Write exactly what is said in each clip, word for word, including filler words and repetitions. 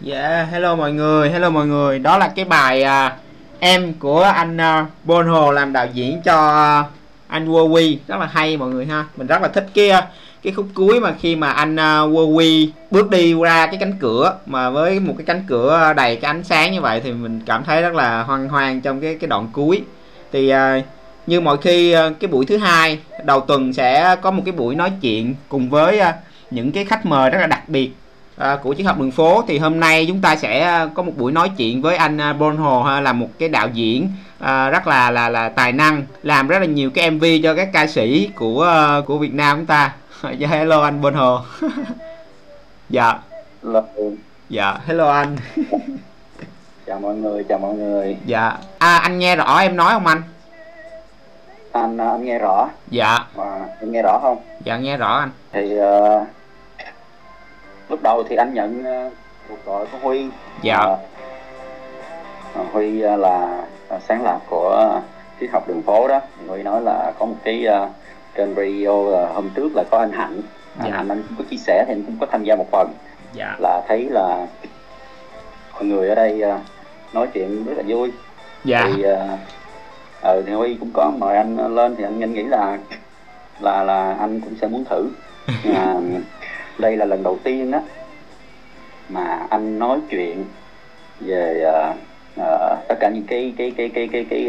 Dạ, hello mọi người, hello mọi người. Đó là cái bài à, em của anh uh, Bonnie Hồ làm đạo diễn cho uh, anh Wowie. Rất là hay mọi người ha. Mình rất là thích cái cái khúc cuối mà khi mà anh uh, Wowie bước đi ra cái cánh cửa, mà với một cái cánh cửa đầy cái ánh sáng như vậy thì mình cảm thấy rất là hoang hoang trong cái cái đoạn cuối. Thì uh, như mọi khi uh, cái buổi thứ hai đầu tuần sẽ có một cái buổi nói chuyện cùng với uh, những cái khách mời rất là đặc biệt của Triết Học Đường Phố. Thì hôm nay chúng ta sẽ có một buổi nói chuyện với anh Bonnie Hồ, là một cái đạo diễn rất là là là tài năng, làm rất là nhiều cái em vê cho các ca sĩ của của Việt Nam chúng ta. Yeah, hello anh Bonnie Hồ. Dạ. Dạ, hello anh. Chào mọi người, chào mọi người. Dạ. À, anh nghe rõ em nói không anh? Anh anh nghe rõ. Dạ. Mà em nghe rõ không? Dạ nghe rõ anh. Thì uh... lúc đầu thì anh nhận cuộc gọi của Huy. Dạ. uh, Huy là sáng lập của Triết Học Đường Phố đó. Huy nói là có một cái uh, trên radio uh, hôm trước là có anh Hạnh. Dạ. Anh Hạnh có chia sẻ thì anh cũng có tham gia một phần. Dạ. Là thấy là mọi người ở đây uh, nói chuyện rất là vui. Dạ. Thì, uh, uh, thì Huy cũng có mời anh lên, thì anh, anh nghĩ là là là anh cũng sẽ muốn thử. uh, Đây là lần đầu tiên đó mà anh nói chuyện về uh, uh, tất cả những cái cái cái cái cái cái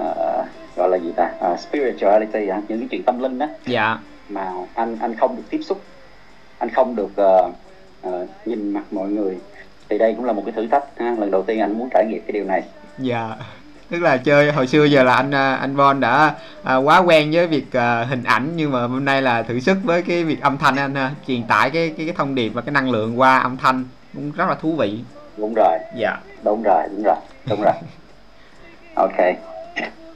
uh, gọi là gì ta, uh, spirituality, uh, những cái chuyện tâm linh đó. Dạ. Mà anh anh không được tiếp xúc, anh không được uh, uh, nhìn mặt mọi người, thì đây cũng là một cái thử thách ha. Lần đầu tiên anh muốn trải nghiệm cái điều này. Dạ. Tức là chơi hồi xưa giờ là anh anh Bon đã à, quá quen với việc à, hình ảnh, nhưng mà hôm nay là thử sức với cái việc âm thanh. Anh ha, truyền tải cái, cái cái thông điệp và cái năng lượng qua âm thanh cũng rất là thú vị. Đúng rồi. Dạ. Đúng rồi, đúng rồi, đúng rồi. Ok.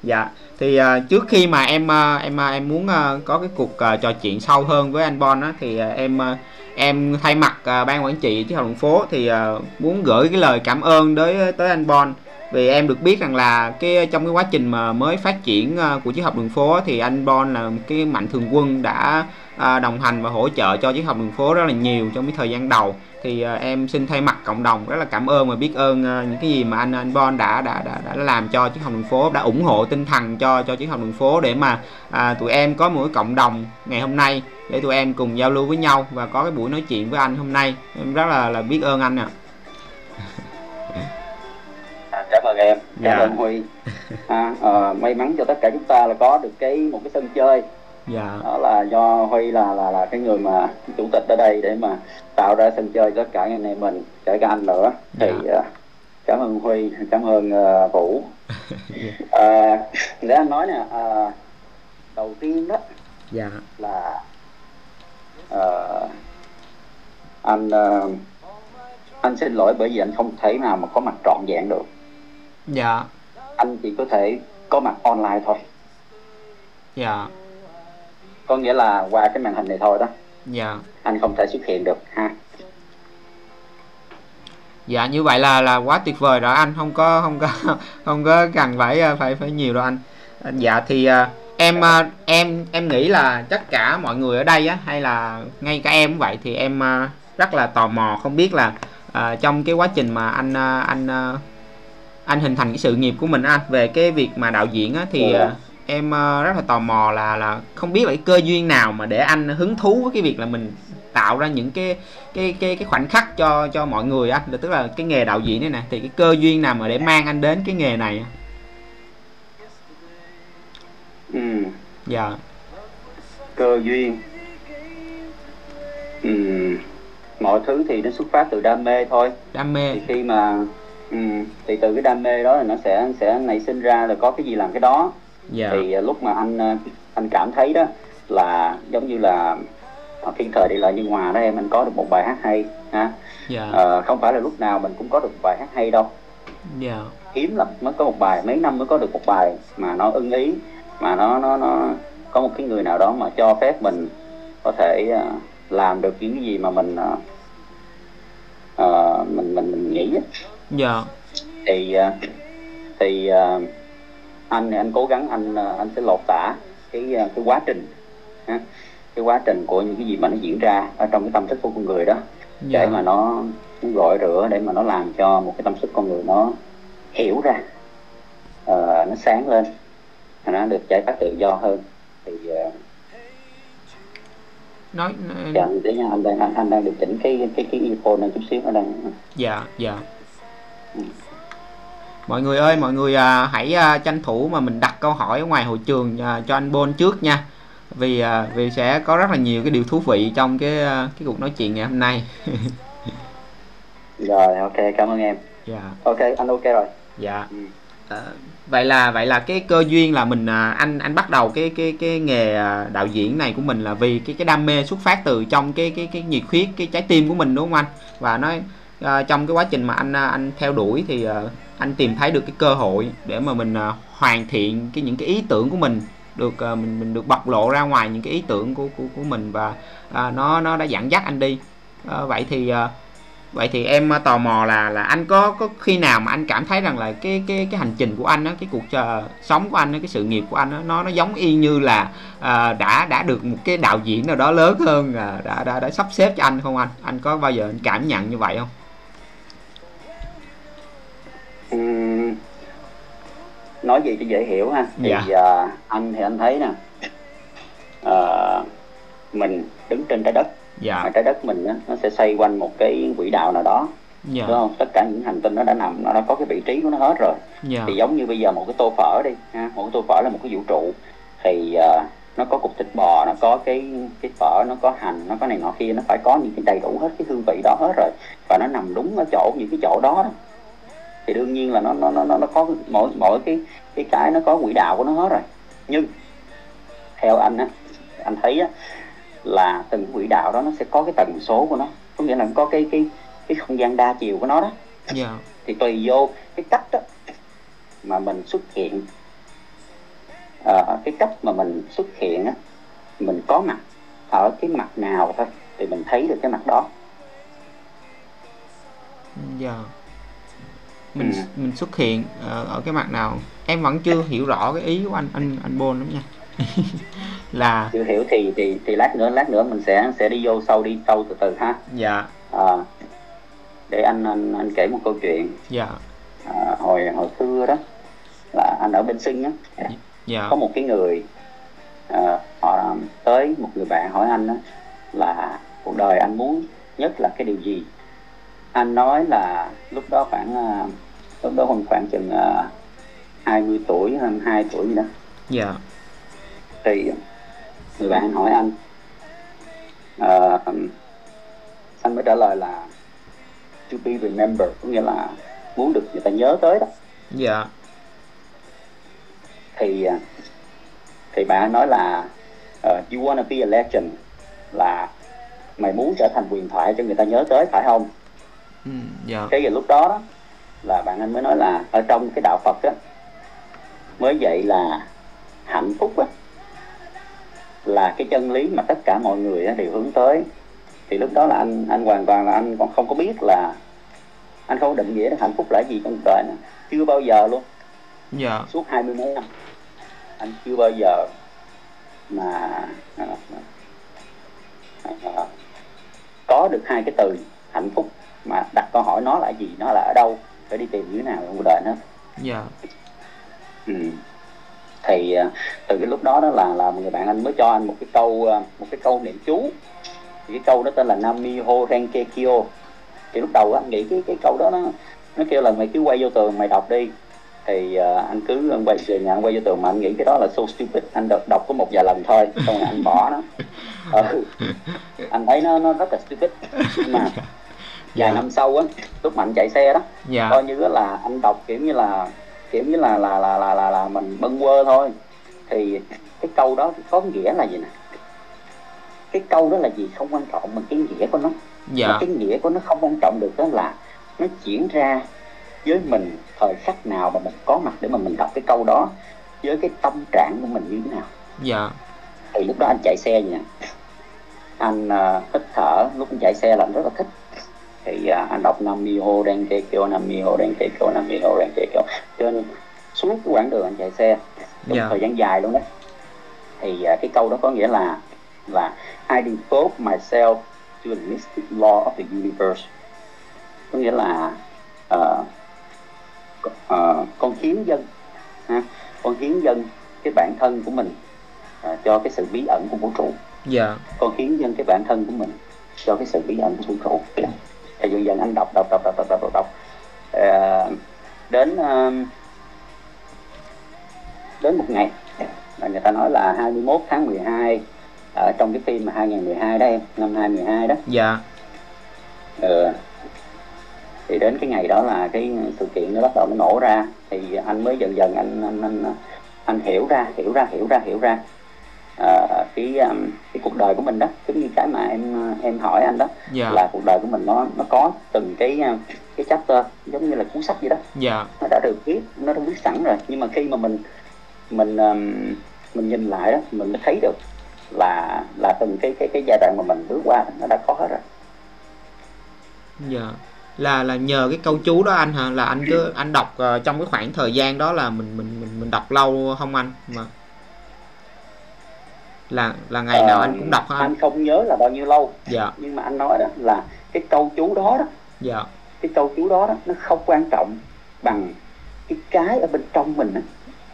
Dạ. Thì à, trước khi mà em em em muốn à, có cái cuộc à, trò chuyện sâu hơn với anh Bon á, thì à, em à, em thay mặt à, ban quản trị Triết Học Đường Phố thì à, muốn gửi cái lời cảm ơn tới tới anh Bon. Vì em được biết rằng là cái trong cái quá trình mà mới phát triển của Triết Học Đường Phố thì anh Bon là một cái mạnh thường quân đã đồng hành và hỗ trợ cho Triết Học Đường Phố rất là nhiều trong cái thời gian đầu. Thì em xin thay mặt cộng đồng rất là cảm ơn và biết ơn những cái gì mà anh anh Bon đã đã đã, đã làm cho Triết Học Đường Phố, đã ủng hộ tinh thần cho cho Triết Học Đường Phố để mà à, tụi em có một cái cộng đồng ngày hôm nay để tụi em cùng giao lưu với nhau và có cái buổi nói chuyện với anh hôm nay. Em rất là là biết ơn anh ạ. À. Cảm ơn em, cảm yeah. ơn Huy. À, à, may mắn cho tất cả chúng ta là có được cái một cái sân chơi. Yeah. Đó là do Huy là là là cái người mà chủ tịch ở đây để mà tạo ra sân chơi cho tất cả anh em mình, kể cả anh nữa. Yeah. Thì uh, cảm ơn Huy, cảm ơn uh, Vũ. À, để anh nói nè, uh, đầu tiên đó yeah. là uh, anh uh, anh xin lỗi bởi vì anh không thể nào mà có mặt trọn vẹn được. Dạ. Anh chỉ có thể có mặt online thôi. Dạ. Có nghĩa là qua cái màn hình này thôi đó. Dạ. Anh không thể xuất hiện được ha. Dạ, như vậy là là quá tuyệt vời rồi anh, không có không có không có cần phải phải phải nhiều đâu anh. Dạ thì em em em nghĩ là tất cả mọi người ở đây á, hay là ngay cả em cũng vậy, thì em rất là tò mò không biết là à, trong cái quá trình mà anh anh anh hình thành cái sự nghiệp của mình anh, về cái việc mà đạo diễn á, thì ừ. em rất là tò mò là là không biết là cái cơ duyên nào mà để anh hứng thú với cái việc là mình tạo ra những cái cái cái cái khoảnh khắc cho cho mọi người anh, tức là cái nghề đạo diễn này nè, thì cái cơ duyên nào mà để mang anh đến cái nghề này? Ừ. Dạ. Cơ duyên. Ừ. Mọi thứ thì nó xuất phát từ đam mê thôi. Đam mê. Thì khi mà ừ, thì từ cái đam mê đó là nó sẽ sẽ nảy sinh ra là có cái gì làm cái đó. Yeah. Thì lúc mà anh anh cảm thấy đó là giống như là thiên thời địa lợi nhân hòa đó em, anh có được một bài hát hay ha. Yeah. À, không phải là lúc nào mình cũng có được một bài hát hay đâu. Yeah. Hiếm lắm mới có một bài, mấy năm mới có được một bài mà nó ưng ý, mà nó nó nó có một cái người nào đó mà cho phép mình có thể uh, làm được những cái gì mà mình uh, uh, mình mình mình nghĩ. Dạ. Thì uh, thì uh, anh anh cố gắng anh uh, anh sẽ lột tả cái uh, cái quá trình, ha? Cái quá trình của những cái gì mà nó diễn ra ở trong cái tâm thức của con người đó. dạ. để mà nó, nó gọi rửa, để mà nó làm cho một cái tâm sức con người nó hiểu ra, uh, nó sáng lên, nó được giải thoát tự do hơn. Thì uh, nói dạ, để nha, anh đang anh, anh đang điều chỉnh cái cái cái info này chút xíu, nó đang dạ dạ ừ. Mọi người ơi, mọi người à, hãy à, tranh thủ mà mình đặt câu hỏi ở ngoài hội trường à, cho anh Bon trước nha, vì à, vì sẽ có rất là nhiều cái điều thú vị trong cái à, cái cuộc nói chuyện ngày hôm nay. Rồi, ok, cảm ơn em. Dạ. Ok, anh ok rồi. Dạ. Ừ. À, vậy là vậy là cái cơ duyên là mình à, anh anh bắt đầu cái cái cái nghề đạo diễn này của mình là vì cái cái đam mê xuất phát từ trong cái cái cái nhiệt huyết, cái trái tim của mình, đúng không anh? Và nó à, trong cái quá trình mà anh anh theo đuổi thì à, anh tìm thấy được cái cơ hội để mà mình uh, hoàn thiện cái những cái ý tưởng của mình, được uh, mình mình được bộc lộ ra ngoài những cái ý tưởng của của của mình, và uh, nó nó đã dẫn dắt anh đi. Uh, vậy thì uh, vậy thì em tò mò là là anh có có khi nào mà anh cảm thấy rằng là cái cái cái hành trình của anh đó, cái cuộc uh, sống của anh đó, cái sự nghiệp của anh đó, nó nó giống y như là uh, đã đã được một cái đạo diễn nào đó lớn hơn uh, đã đã đã sắp xếp cho anh không anh? Anh có bao giờ anh cảm nhận như vậy không? Uhm, nói gì cho dễ hiểu ha. Dạ. Thì uh, anh thì anh thấy nè, uh, mình đứng trên trái đất, dạ. mà trái đất mình uh, nó sẽ xoay quanh một cái quỹ đạo nào đó, dạ. đúng không? Tất cả những hành tinh nó đã nằm, nó đã có cái vị trí của nó hết rồi. Dạ. Thì giống như bây giờ một cái tô phở đi, ha? Một cái tô phở là một cái vũ trụ, thì uh, nó có cục thịt bò, nó có cái cái phở, nó có hành, nó có này nọ kia, nó phải có những cái đầy đủ hết cái hương vị đó hết rồi, và nó nằm đúng ở chỗ những cái chỗ đó. Đó. Thì đương nhiên là nó nó nó nó có mỗi mỗi cái cái cái nó có quỹ đạo của nó hết rồi, nhưng theo anh á, anh thấy á, là từng quỹ đạo đó nó sẽ có cái tần số của nó, có nghĩa là có cái cái cái không gian đa chiều của nó đó. Yeah. Thì tùy vô cái cách đó mà mình xuất hiện, à, cái cách mà mình xuất hiện á, mình có mặt ở cái mặt nào thôi thì mình thấy được cái mặt đó. Dạ. Yeah. Mình, ừ. mình xuất hiện ở, ở cái mặt nào em vẫn chưa hiểu rõ cái ý của anh anh anh Bon lắm nha. Là chưa hiểu thì thì thì lát nữa lát nữa mình sẽ sẽ đi vô sâu đi sâu từ từ ha. Dạ. À, để anh, anh anh kể một câu chuyện. Dạ. À, hồi hồi xưa đó là anh ở bên Sinh á. Dạ. Có một cái người à, họ tới, một người bạn hỏi anh á là cuộc đời anh muốn nhất là cái điều gì. Anh nói là lúc đó khoảng uh, lúc đó khoảng khoảng chừng uh, hai mươi tuổi, hơn hai tuổi gì đó. Dạ. Yeah. Thì người bạn hỏi anh, uh, anh mới trả lời là to be remembered, có nghĩa là muốn được người ta nhớ tới đó. Dạ. Yeah. Thì thì bạn nói là uh, you wanna be a legend, là mày muốn trở thành huyền thoại cho người ta nhớ tới phải không? Yeah. Cái giờ lúc đó, đó là bạn anh mới nói là ở trong cái đạo Phật á, mới dạy là hạnh phúc á, là cái chân lý mà tất cả mọi người á, đều hướng tới. Thì lúc đó là anh anh hoàn toàn là anh còn không có biết, là anh không có định nghĩa hạnh phúc là gì trong đời này. Chưa bao giờ luôn. Yeah. Suốt hai mươi mấy năm anh chưa bao giờ mà à, à, à, có được hai cái từ hạnh phúc mà đặt câu hỏi nó là gì, nó là ở đâu, phải đi tìm như thế nào trong cuộc đời hết. Dạ. Ừ. Thì từ cái lúc đó đó là là người bạn anh mới cho anh một cái câu một cái câu niệm chú. Thì cái câu đó tên là Nam Myoho Renge Kyo. Thì lúc đầu anh nghĩ cái cái câu đó nó nó kêu là mày cứ quay vô tường mày đọc đi. Thì uh, anh cứ anh quay về nhà, anh quay vô tường mà anh nghĩ cái đó là so stupid, anh đọc, đọc có một vài lần thôi xong rồi anh bỏ nó. Ừ. Anh thấy nó nó rất là stupid. Nhưng mà vài năm sau á, lúc mà anh chạy xe đó, yeah. coi như là anh đọc kiểu như là kiểu như là là là là là, là mình bâng quơ thôi. Thì cái câu đó có nghĩa là gì nè, cái câu đó là gì không quan trọng mà cái nghĩa của nó, yeah. cái nghĩa của nó không quan trọng được, đó là nó diễn ra với mình thời khắc nào mà mình có mặt để mà mình đọc cái câu đó, với cái tâm trạng của mình như thế nào. Yeah. Thì lúc đó anh chạy xe vậy nè, anh uh, hít thở, lúc anh chạy xe là anh rất là thích. Thì uh, anh đọc Nam Myoho Renge Kyo, Nam Myoho Renge Kyo, Nam Myoho Renge Kyo trên suốt cái quãng đường anh chạy xe, trong yeah. thời gian dài luôn đó. Thì uh, cái câu đó có nghĩa là là I devote myself to the mystic law of the universe, có nghĩa là uh, uh, con hiến dâng ha? Con hiến dâng cái bản thân của mình uh, cho cái sự bí ẩn của vũ trụ. Dạ. Con hiến dâng cái bản thân của mình cho cái sự bí ẩn của vũ trụ. Thì dần dần anh đọc đọc đọc đọc đọc đọc, đọc. Uh, đến uh, đến một ngày là người ta nói là hai mươi mốt tháng mười hai ở trong cái phim mà hai nghìn mười hai đó em, năm hai nghìn mười hai đó. Dạ. Ừ. Thì đến cái ngày đó là cái sự kiện nó bắt đầu nó nổ ra, thì anh mới dần dần anh anh anh, anh hiểu ra hiểu ra hiểu ra hiểu ra à, cái cái cuộc đời của mình đó, giống như cái mà em em hỏi anh đó. Dạ. Là cuộc đời của mình nó nó có từng cái cái chapter giống như là cuốn sách vậy đó. Dạ. Nó đã được viết, nó đã viết sẵn rồi, nhưng mà khi mà mình mình mình nhìn lại đó, mình mới thấy được là là từng cái cái cái giai đoạn mà mình bước qua nó đã có hết rồi. Dạ. Là là nhờ cái câu chú đó anh hả? Là anh cứ anh đọc uh, trong cái khoảng thời gian đó là mình mình mình mình đọc lâu không anh? Mà là là ngày nào ờ, anh cũng đọc hả anh? Anh không nhớ là bao nhiêu lâu. Dạ. Nhưng mà anh nói đó là cái câu chú đó đó. Dạ. Cái câu chú đó đó nó không quan trọng bằng cái cái ở bên trong mình đó.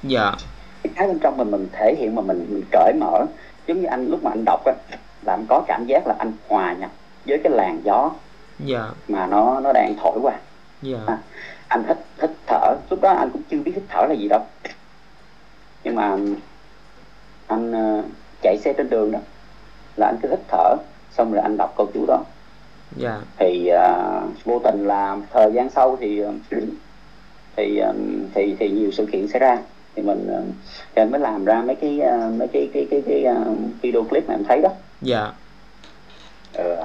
Dạ. Cái cái bên trong mình mình thể hiện mà mình mình cởi mở. Giống như anh lúc mà anh đọc á, là anh có cảm giác là anh hòa nhập với cái làn gió. Dạ. Mà nó nó đang thổi qua. Dạ. À, anh hít hít thở, lúc đó anh cũng chưa biết hít thở là gì đâu. Nhưng mà anh uh, chạy xe trên đường đó là anh cứ hít thở, xong rồi anh đọc câu chú đó. Dạ. Thì uh, vô tình là thời gian sau thì thì thì thì nhiều sự kiện xảy ra. Thì mình thì anh mới làm ra mấy cái mấy cái cái cái, cái, cái video clip mà em thấy đó. Dạ. Ừ.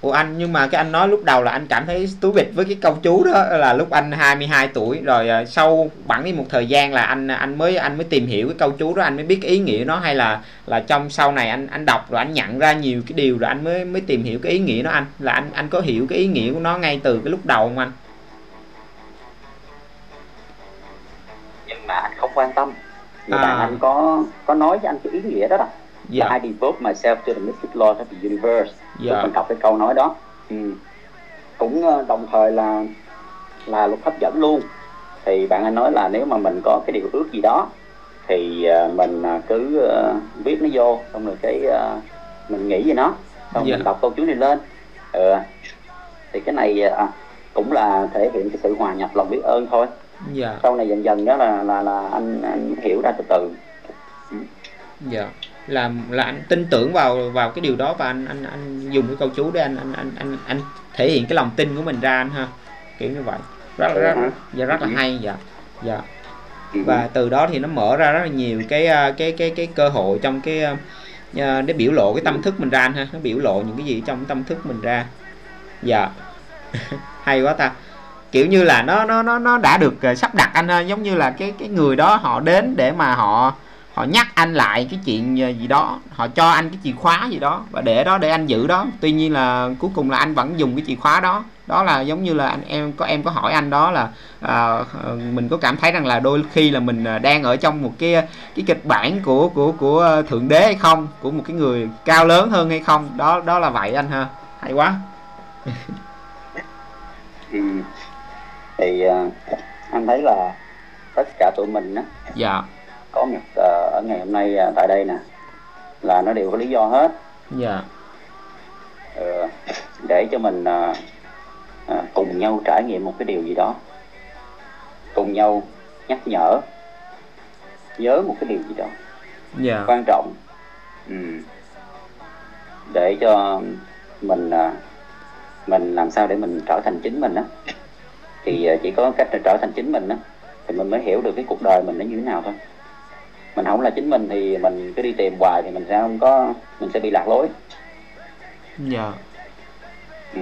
Ủa anh, nhưng mà cái anh nói lúc đầu là anh cảm thấy thú vị với cái câu chú đó là lúc anh hai mươi hai tuổi rồi, sau bẵng đi một thời gian là anh anh mới anh mới tìm hiểu cái câu chú đó, anh mới biết cái ý nghĩa nó, hay là là trong sau này anh anh đọc rồi anh nhận ra nhiều cái điều rồi anh mới mới tìm hiểu cái ý nghĩa nó, anh là anh anh có hiểu cái ý nghĩa của nó ngay từ cái lúc đầu không anh? Mà anh không quan tâm. Người à. Anh có có nói với anh cái ý nghĩa đó đó. Dạ. Là I devote myself to the mystic law of the universe. Dạ. Lúc mình đọc cái câu nói đó, ừ. Cũng đồng thời là là luật hấp dẫn luôn. Thì bạn anh nói là nếu mà mình có cái điều ước gì đó thì mình cứ viết nó vô, xong rồi cái mình nghĩ về nó, xong dạ. Mình đọc câu chú này lên. Ừ. Thì cái này à, cũng là thể hiện cái sự hòa nhập lòng biết ơn thôi. Dạ. Sau này dần dần đó là là là anh, anh hiểu ra từ từ. Dạ. Là là anh tin tưởng vào vào cái điều đó và anh anh anh dùng cái câu chú để anh anh anh anh, anh thể hiện cái lòng tin của mình ra anh ha, kiểu như vậy. Rất là rất, dạ, rất là hay. Dạ. Dạ. Và từ đó thì nó mở ra rất là nhiều cái cái cái cái, cái cơ hội trong cái để biểu lộ cái tâm thức mình ra anh ha, nó biểu lộ những cái gì trong tâm thức mình ra. Dạ. Hay quá ta. Kiểu như là nó nó nó nó đã được sắp đặt anh ơi, giống như là cái cái người đó họ đến để mà họ họ nhắc anh lại cái chuyện gì đó, họ cho anh cái chìa khóa gì đó và để đó để anh giữ đó. Tuy nhiên là cuối cùng là anh vẫn dùng cái chìa khóa đó. Đó là giống như là anh em có em có hỏi anh đó là à, mình có cảm thấy rằng là đôi khi là mình đang ở trong một cái cái kịch bản của của của thượng đế hay không, của một cái người cao lớn hơn hay không. Đó đó là vậy anh ha. Hay quá. Thì uh, anh thấy là tất cả tụi mình á, dạ. Có một uh, ở ngày hôm nay uh, tại đây nè, là nó đều có lý do hết. Dạ. uh, Để cho mình uh, uh, cùng nhau trải nghiệm một cái điều gì đó, cùng nhau nhắc nhở, nhớ một cái điều gì đó. Dạ. Quan trọng. um, Để cho mình uh, mình làm sao để mình trở thành chính mình á. Thì chỉ có cách để trở thành chính mình á, thì mình mới hiểu được cái cuộc đời mình nó như thế nào thôi. Mình không là chính mình thì mình cứ đi tìm hoài thì mình sẽ không có, mình sẽ bị lạc lối. Dạ. Ừ.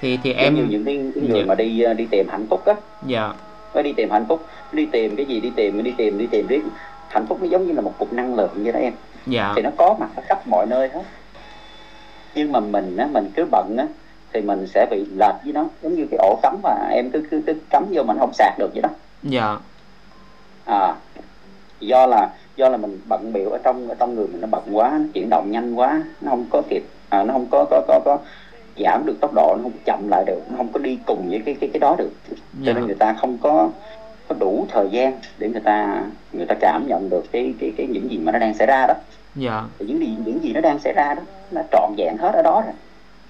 Thì thì em như những cái, cái người dạ. Mà đi đi tìm hạnh phúc á. Dạ. Mới đi tìm hạnh phúc, đi tìm cái gì, đi tìm đi tìm đi tìm riết. Hạnh phúc nó giống như là một cục năng lượng vậy đó em. Dạ. Thì nó có mặt ở khắp mọi nơi hết. Nhưng mà mình á, mình cứ bận á thì mình sẽ bị lệch với nó, giống như cái ổ cắm mà em cứ cứ, cứ cắm vô mình không sạc được vậy đó. Dạ. À, do là do là mình bận bịu ở trong ở trong người mình nó bận quá, nó chuyển động nhanh quá, nó không có kịp à, nó không có có có có giảm được tốc độ, nó không chậm lại được, nó không có đi cùng với cái cái cái đó được, cho nên người ta không có có đủ thời gian để người ta người ta cảm nhận được cái cái cái những gì mà nó đang xảy ra đó. Dạ. Những gì những gì nó đang xảy ra đó nó trọn vẹn hết ở đó rồi.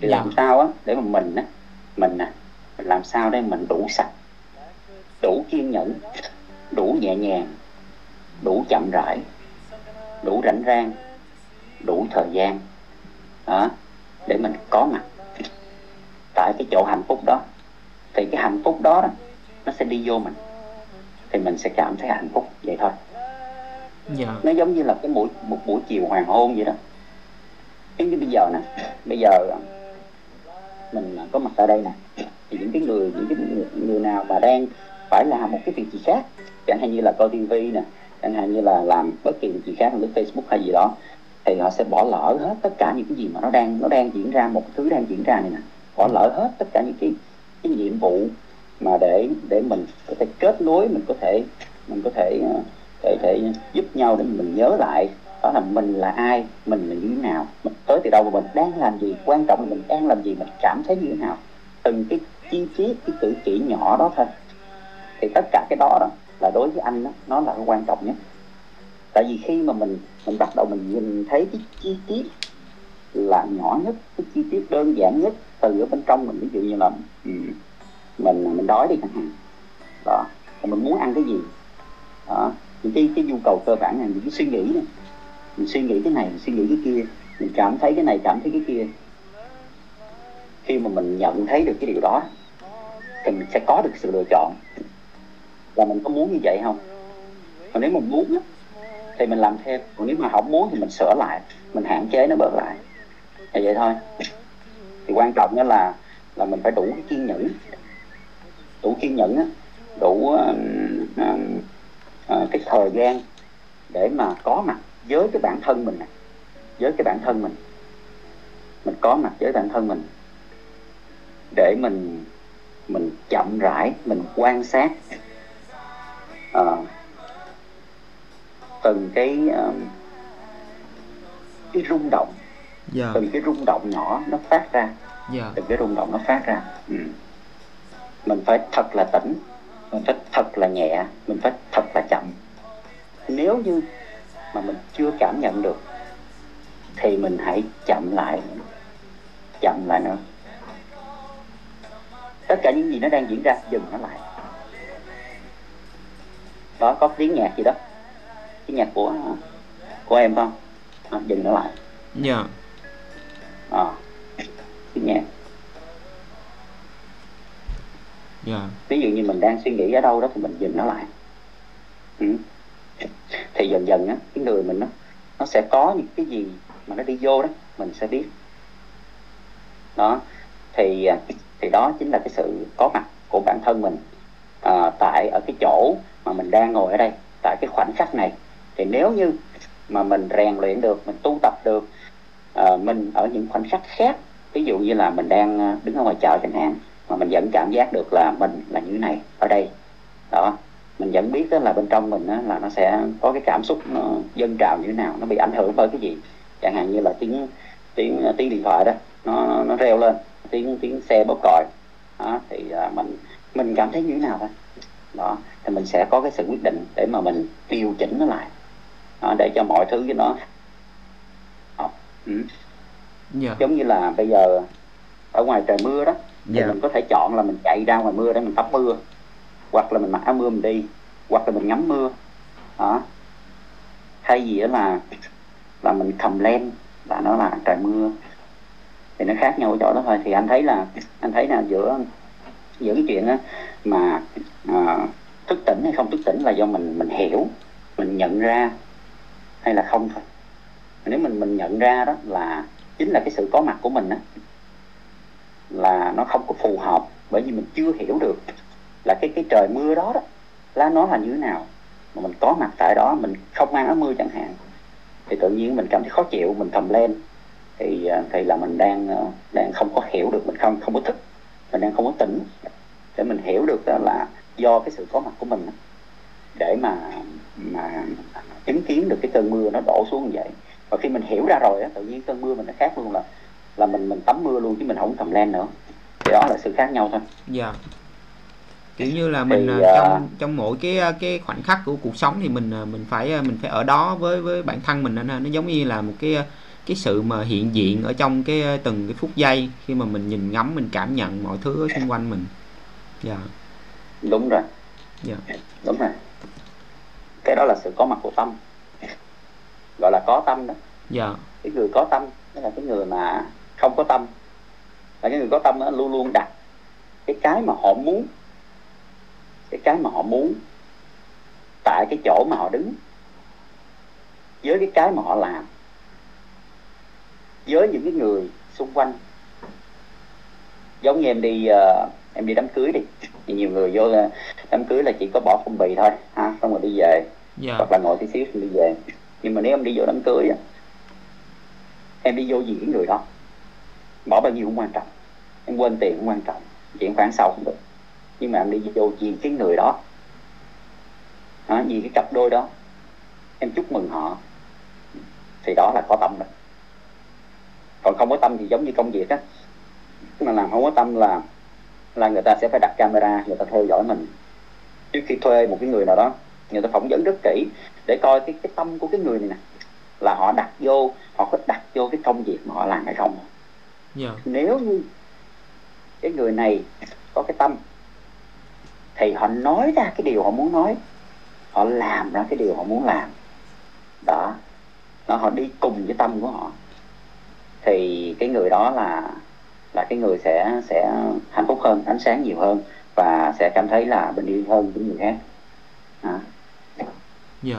Để dạ. làm sao á để mà mình á mình à làm sao để mình đủ sạch, đủ kiên nhẫn, đủ nhẹ nhàng, đủ chậm rãi, đủ rảnh rang, đủ thời gian đó, để mình có mặt tại cái chỗ hạnh phúc đó. Thì cái hạnh phúc đó, đó nó sẽ đi vô mình, thì mình sẽ cảm thấy hạnh phúc vậy thôi. Dạ. Nó giống như là cái buổi, một buổi chiều hoàng hôn vậy đó. Giống như bây giờ nè, bây giờ mình có mặt tại đây nè, thì những cái người những cái người, người nào mà đang phải làm một cái việc gì khác, chẳng hạn như là coi tivi nè, chẳng hạn như là làm bất kỳ gì khác, lướt Facebook hay gì đó, thì họ sẽ bỏ lỡ hết tất cả những cái gì mà nó đang nó đang diễn ra, một thứ đang diễn ra này nè, bỏ lỡ hết tất cả những cái, cái nhiệm vụ mà để để mình có thể kết nối, mình có thể mình có thể để, để giúp nhau để mình nhớ lại đó là mình là ai, mình là như thế nào, mình tới từ đâu và mình đang làm gì, quan trọng là mình đang làm gì, mình cảm thấy như thế nào, từng cái chi tiết, cái cử chỉ nhỏ đó thôi. Thì tất cả cái đó đó là đối với anh đó, nó là cái quan trọng nhất. Tại vì khi mà mình mình bắt đầu mình nhìn thấy cái chi tiết là nhỏ nhất, cái chi tiết đơn giản nhất từ ở bên trong mình, ví dụ như là mình mình đói đi chẳng hạn đó, mình muốn ăn cái gì đó, những cái cái nhu cầu cơ bản này, những cái suy nghĩ này, mình suy nghĩ cái này, mình suy nghĩ cái kia, mình cảm thấy cái này, cảm thấy cái kia. Khi mà mình nhận thấy được cái điều đó thì mình sẽ có được sự lựa chọn là mình có muốn như vậy không. Còn nếu mình muốn thì mình làm theo, còn nếu mà không muốn thì mình sửa lại, mình hạn chế nó bớt lại, là vậy thôi. Thì quan trọng đó là là mình phải đủ cái kiên nhẫn, đủ kiên nhẫn, đủ uh, uh, uh, cái thời gian để mà có mặt với cái bản thân mình, với cái bản thân mình, mình có mặt với bản thân mình để mình mình chậm rãi, mình quan sát uh, từng cái uh, cái rung động, yeah. từng cái rung động nhỏ nó phát ra, yeah. từng cái rung động nó phát ra. Ừ. Mình phải thật là tỉnh, mình phải thật là nhẹ, mình phải thật là chậm. Nếu như mà mình chưa cảm nhận được thì mình hãy chậm lại, chậm lại nữa. Tất cả những gì nó đang diễn ra, dừng nó lại. Đó, có tiếng nhạc gì đó, tiếng nhạc của của em không? À, dừng nó lại. Dạ. Yeah. À, tiếng nhạc. Yeah. Ví dụ như mình đang suy nghĩ ở đâu đó thì mình dừng nó lại. Ừ. Thì dần dần á, cái người mình nó nó sẽ có những cái gì mà nó đi vô đó, mình sẽ biết. Đó, thì thì đó chính là cái sự có mặt của bản thân mình à, tại ở cái chỗ mà mình đang ngồi ở đây, tại cái khoảnh khắc này. Thì nếu như mà mình rèn luyện được, mình tu tập được à, mình ở những khoảnh khắc khác, ví dụ như là mình đang đứng ở ngoài chợ chẳng hạn, mà mình vẫn cảm giác được là mình là như thế này ở đây đó, mình vẫn biết đó là bên trong mình là nó sẽ có cái cảm xúc nó dâng trào như thế nào, nó bị ảnh hưởng bởi cái gì, chẳng hạn như là tiếng tiếng tiếng điện thoại đó nó nó reo lên, tiếng tiếng xe bóp còi đó, thì mình mình cảm thấy như thế nào thôi đó, thì mình sẽ có cái sự quyết định để mà mình điều chỉnh nó lại đó, để cho mọi thứ với nó đó. Ừ. Yeah. Giống như là bây giờ ở ngoài trời mưa đó. Dạ. Mình có thể chọn là mình chạy ra ngoài mưa để mình tắm mưa, hoặc là mình mặc áo mưa mình đi, hoặc là mình ngắm mưa đó, hay gì đó là là mình cầm lên là nó là trời mưa, thì nó khác nhau ở chỗ đó thôi. Thì anh thấy là anh thấy là giữa giữa cái chuyện đó mà à, thức tỉnh hay không thức tỉnh là do mình mình hiểu, mình nhận ra hay là không thôi. Nếu mình mình nhận ra đó là chính là cái sự có mặt của mình đó, là nó không có phù hợp, bởi vì mình chưa hiểu được là cái cái trời mưa đó đó là nó là như thế nào, mà mình có mặt tại đó, mình không mang áo mưa chẳng hạn, thì tự nhiên mình cảm thấy khó chịu, mình thầm lên, thì thì là mình đang đang không có hiểu được, mình không không có thích, mình đang không có tỉnh để mình hiểu được đó là do cái sự có mặt của mình đó, để mà mà chứng kiến được cái cơn mưa nó đổ xuống như vậy. Và khi mình hiểu ra rồi đó, tự nhiên cơn mưa mình nó khác luôn, là là mình mình tắm mưa luôn chứ mình không cầm len nữa, thì đó là sự khác nhau thôi. Dạ, kiểu như là mình thì, trong uh, trong mỗi cái cái khoảnh khắc của cuộc sống thì mình mình phải mình phải ở đó với với bản thân mình, nên nó giống như là một cái cái sự mà hiện diện ở trong cái từng cái phút giây khi mà mình nhìn ngắm, mình cảm nhận mọi thứ ở xung quanh mình. Dạ, đúng rồi. Dạ, đúng rồi, cái đó là sự có mặt của tâm, gọi là có tâm đó. Dạ, cái người có tâm đó là cái người mà không có tâm, là cái người có tâm đó luôn luôn đặt cái cái mà họ muốn cái cái mà họ muốn tại cái chỗ mà họ đứng, với cái cái mà họ làm, với những cái người xung quanh. Giống như em đi uh, em đi đám cưới đi, thì nhiều người vô uh, đám cưới là chỉ có bỏ phong bì thôi ha, xong rồi đi về. Yeah. Hoặc là ngồi tí xíu xong đi về. Nhưng mà nếu em đi vô đám cưới á, em đi vô vì cái người đó, bỏ bao nhiêu cũng quan trọng, em quên tiền cũng quan trọng, chuyện khoản sau cũng được, nhưng mà em đi vô vì cái người đó à, vì cái cặp đôi đó, em chúc mừng họ, thì đó là có tâm đó. Còn không có tâm thì giống như công việc á, tức là làm không có tâm là là người ta sẽ phải đặt camera, người ta theo dõi mình. Trước khi thuê một cái người nào đó, người ta phỏng vấn rất kỹ để coi cái cái tâm của cái người này nè, là họ đặt vô, họ có đặt vô cái công việc mà họ làm hay không. Yeah. Nếu như cái người này có cái tâm thì họ nói ra cái điều họ muốn nói, họ làm ra cái điều họ muốn làm, đó, đó họ đi cùng với tâm của họ, thì cái người đó là là cái người sẽ sẽ hạnh phúc hơn, ánh sáng nhiều hơn, và sẽ cảm thấy là bình yên hơn với người khác. À. Dạ,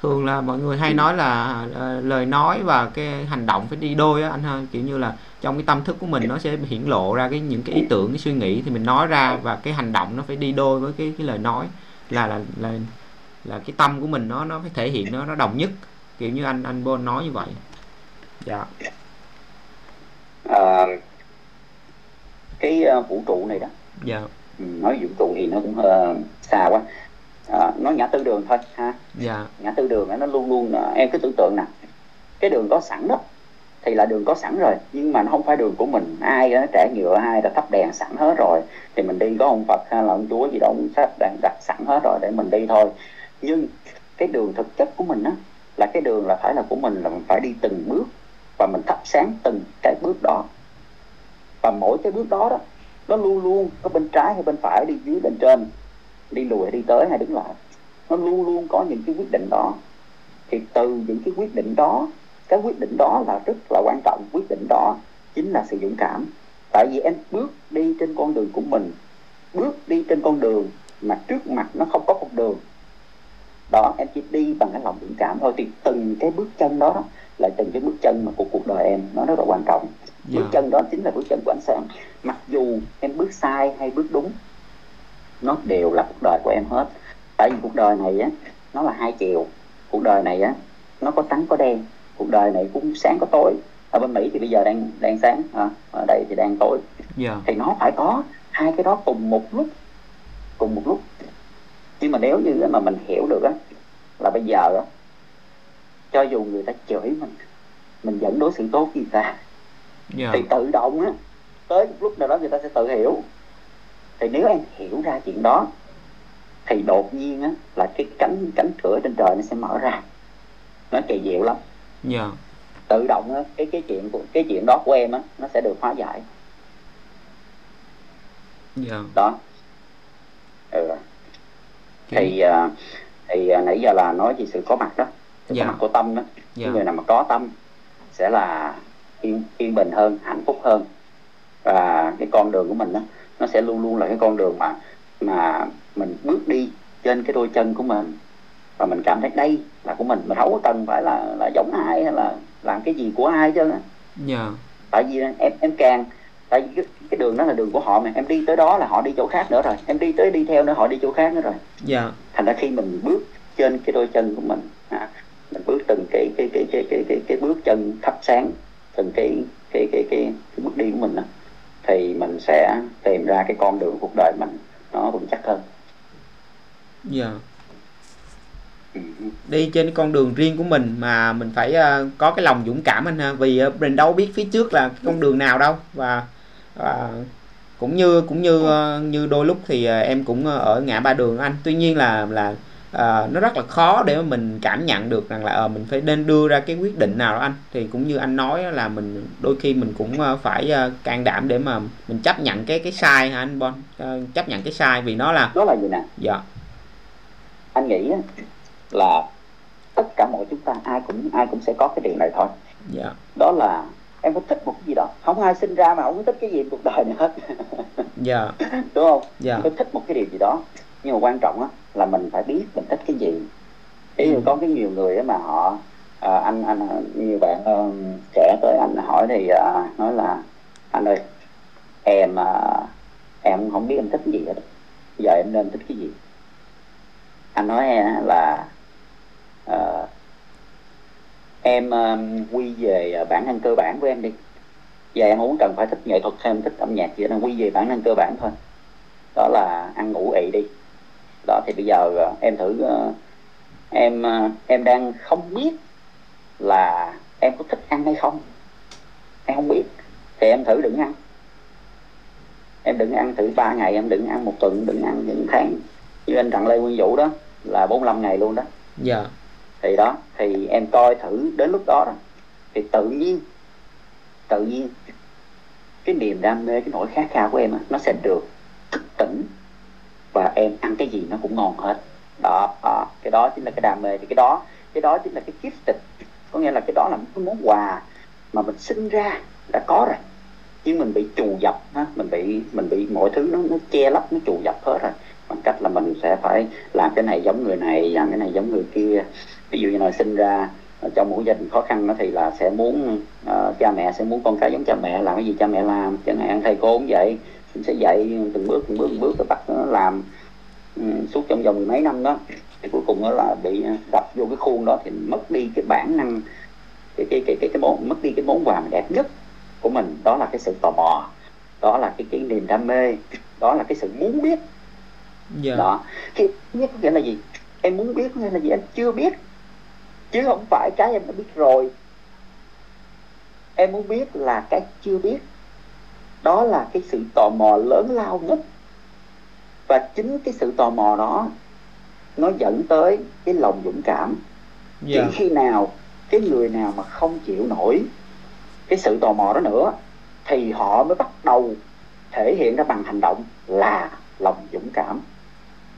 thường là mọi người hay nói là uh, lời nói và cái hành động phải đi đôi á anh ha, kiểu như là trong cái tâm thức của mình nó sẽ hiển lộ ra cái những cái ý tưởng, cái suy nghĩ thì mình nói ra, và cái hành động nó phải đi đôi với cái cái lời nói, là là là là cái tâm của mình nó nó phải thể hiện nó nó đồng nhất, kiểu như anh anh Bon nói như vậy. Dạ. À, cái uh, vũ trụ này đó. Dạ. Nói vũ trụ thì nó cũng uh, xa quá. À, nói ngã tư đường thôi ha. Dạ. Ngã tư đường nó luôn luôn, em cứ tưởng tượng nè, cái đường có sẵn đó thì là đường có sẵn rồi, nhưng mà nó không phải đường của mình, ai đó trải nhựa, ai đã thắp đèn sẵn hết rồi, thì mình đi có ông Phật hay là ông Chúa gì đó, ông sắp đèn đặt sẵn hết rồi để mình đi thôi. Nhưng cái đường thực chất của mình á, là cái đường là phải là của mình, là mình phải đi từng bước, và mình thắp sáng từng cái bước đó, và mỗi cái bước đó đó nó luôn luôn có bên trái hay bên phải, đi dưới bên trên, đi lùi hay đi tới hay đứng lại, nó luôn luôn có những cái quyết định đó. Thì từ những cái quyết định đó, cái quyết định đó là rất là quan trọng, quyết định đó chính là sự dũng cảm. Tại vì em bước đi trên con đường của mình, bước đi trên con đường mà trước mặt nó không có con đường đó, em chỉ đi bằng cái lòng dũng cảm thôi. Thì từng cái bước chân đó là từng cái bước chân mà của cuộc đời em, nó rất là quan trọng. Bước yeah. chân đó chính là bước chân của ánh sáng. Mặc dù em bước sai hay bước đúng, nó đều là cuộc đời của em hết. Tại vì cuộc đời này á, nó là hai chiều. Cuộc đời này á, nó có trắng có đen. Cuộc đời này cũng sáng có tối. Ở bên Mỹ thì bây giờ đang đang sáng, ở đây thì đang tối. Yeah. Thì nó phải có hai cái đó cùng một lúc, cùng một lúc. Nhưng mà nếu như mà mình hiểu được á, là bây giờ á, cho dù người ta chửi mình, mình vẫn đối xử tốt với người ta. Yeah. Thì tự động á, tới một lúc nào đó người ta sẽ tự hiểu. Thì nếu em hiểu ra chuyện đó, thì đột nhiên á, là cái cánh cánh cửa trên trời nó sẽ mở ra. Nó kỳ diệu lắm. Yeah. Tự động á, cái cái chuyện của cái chuyện đó của em á, nó sẽ được hóa giải. Yeah. Đó. Ừ. Thì uh, thì uh, nãy giờ là nói về sự có mặt đó, sự yeah. có mặt của tâm đó. Yeah. Người nào mà có tâm sẽ là yên yên bình hơn, hạnh phúc hơn, và cái con đường của mình đó, nó sẽ luôn luôn là cái con đường mà mà mình bước đi trên cái đôi chân của mình, và mình cảm thấy đây là của mình. Mình không có cần phải là là giống ai hay là làm cái gì của ai chứ. Yeah. Tại vì em em càng tại vì cái, cái đường đó là đường của họ mà, em đi tới đó là họ đi chỗ khác nữa rồi, em đi tới đi theo nữa họ đi chỗ khác nữa rồi. Yeah. Thành ra khi mình bước trên cái đôi chân của mình, à, mình bước từng cái cái cái cái cái cái, cái bước chân thắp sáng từng cái cái cái cái, cái, cái bước đi của mình đó, thì mình sẽ tìm ra cái con đường cuộc đời mình nó vững chắc hơn. Dạ. đi trên cái con đường riêng của mình mà mình phải uh, có cái lòng dũng cảm anh ha, vì uh, mình đâu biết phía trước là cái con đường nào đâu. Và uh, cũng như cũng như uh, như đôi lúc thì uh, em cũng uh, ở ngã ba đường anh, tuy nhiên là là uh, nó rất là khó để mình cảm nhận được rằng là uh, mình phải nên đưa ra cái quyết định nào đó anh. Thì cũng như anh nói là mình đôi khi mình cũng uh, phải uh, can đảm để mà mình chấp nhận cái cái sai hả anh Bon, uh, chấp nhận cái sai vì nó là đó là gì nè. Dạ anh nghĩ là tất cả mọi chúng ta ai cũng ai cũng sẽ có cái điều này thôi. Dạ. Đó là em có thích một cái gì đó, không ai sinh ra mà không có thích cái gì cuộc đời này hết. Dạ. Đúng không? Dạ. Có thích một cái điều gì đó, nhưng mà quan trọng á là mình phải biết mình thích cái gì. Ví dụ ừ. có cái nhiều người mà họ à, anh anh nhiều bạn uh, trẻ tới anh hỏi thì uh, nói là anh ơi em uh, em không biết em thích cái gì hết, giờ em nên thích cái gì? Anh nói là uh, em um, quy về bản năng cơ bản của em đi, giờ em không cần phải thích nghệ thuật hay em thích âm nhạc gì đó, quy về bản năng cơ bản thôi, đó là ăn ngủ ị đi đó. Thì bây giờ uh, em thử uh, em uh, em đang không biết là em có thích ăn hay không, em không biết thì em thử đừng ăn, em đừng ăn thử ba ngày, em đừng ăn một tuần, đừng ăn những tháng. Như anh Đặng Lê Nguyên Vũ đó là bốn mươi lăm ngày luôn đó. Dạ. Thì đó, thì em coi thử đến lúc đó đó thì tự nhiên tự nhiên cái niềm đam mê, cái nỗi khát khao của em đó, nó sẽ được thức tỉnh và em ăn cái gì nó cũng ngon hết đó. À, cái đó chính là cái đam mê, thì cái đó cái đó chính là cái gifted, có nghĩa là cái đó là cái món quà mà mình sinh ra đã có rồi, chứ mình bị trù dập ha, mình bị mình bị mọi thứ nó nó che lấp, nó trù dập hết rồi, bằng cách là mình sẽ phải làm cái này giống người này, làm cái này giống người kia. Ví dụ như là sinh ra trong một gia đình khó khăn đó thì là sẽ muốn uh, cha mẹ sẽ muốn con cái giống cha mẹ, làm cái gì cha mẹ làm, chẳng hạn thầy cô cũng vậy, mình sẽ dạy từng bước từng bước từng bước rồi bắt nó làm um, suốt trong vòng mấy năm đó, thì cuối cùng đó là bị đập vô cái khuôn đó thì mất đi cái bản năng, cái cái cái cái, cái món, mất đi cái món quà đẹp nhất của mình, đó là cái sự tò mò, đó là cái cái niềm đam mê, đó là cái sự muốn biết. Dạ. Đó thì nhất có nghĩa là gì, em muốn biết có nghĩa là gì, em chưa biết chứ không phải cái em đã biết rồi. Em muốn biết là cái chưa biết, đó là cái sự tò mò lớn lao nhất, và chính cái sự tò mò đó nó dẫn tới cái lòng dũng cảm. Dạ. Chỉ khi nào cái người nào mà không chịu nổi cái sự tò mò đó nữa thì họ mới bắt đầu thể hiện ra bằng hành động là lòng dũng cảm,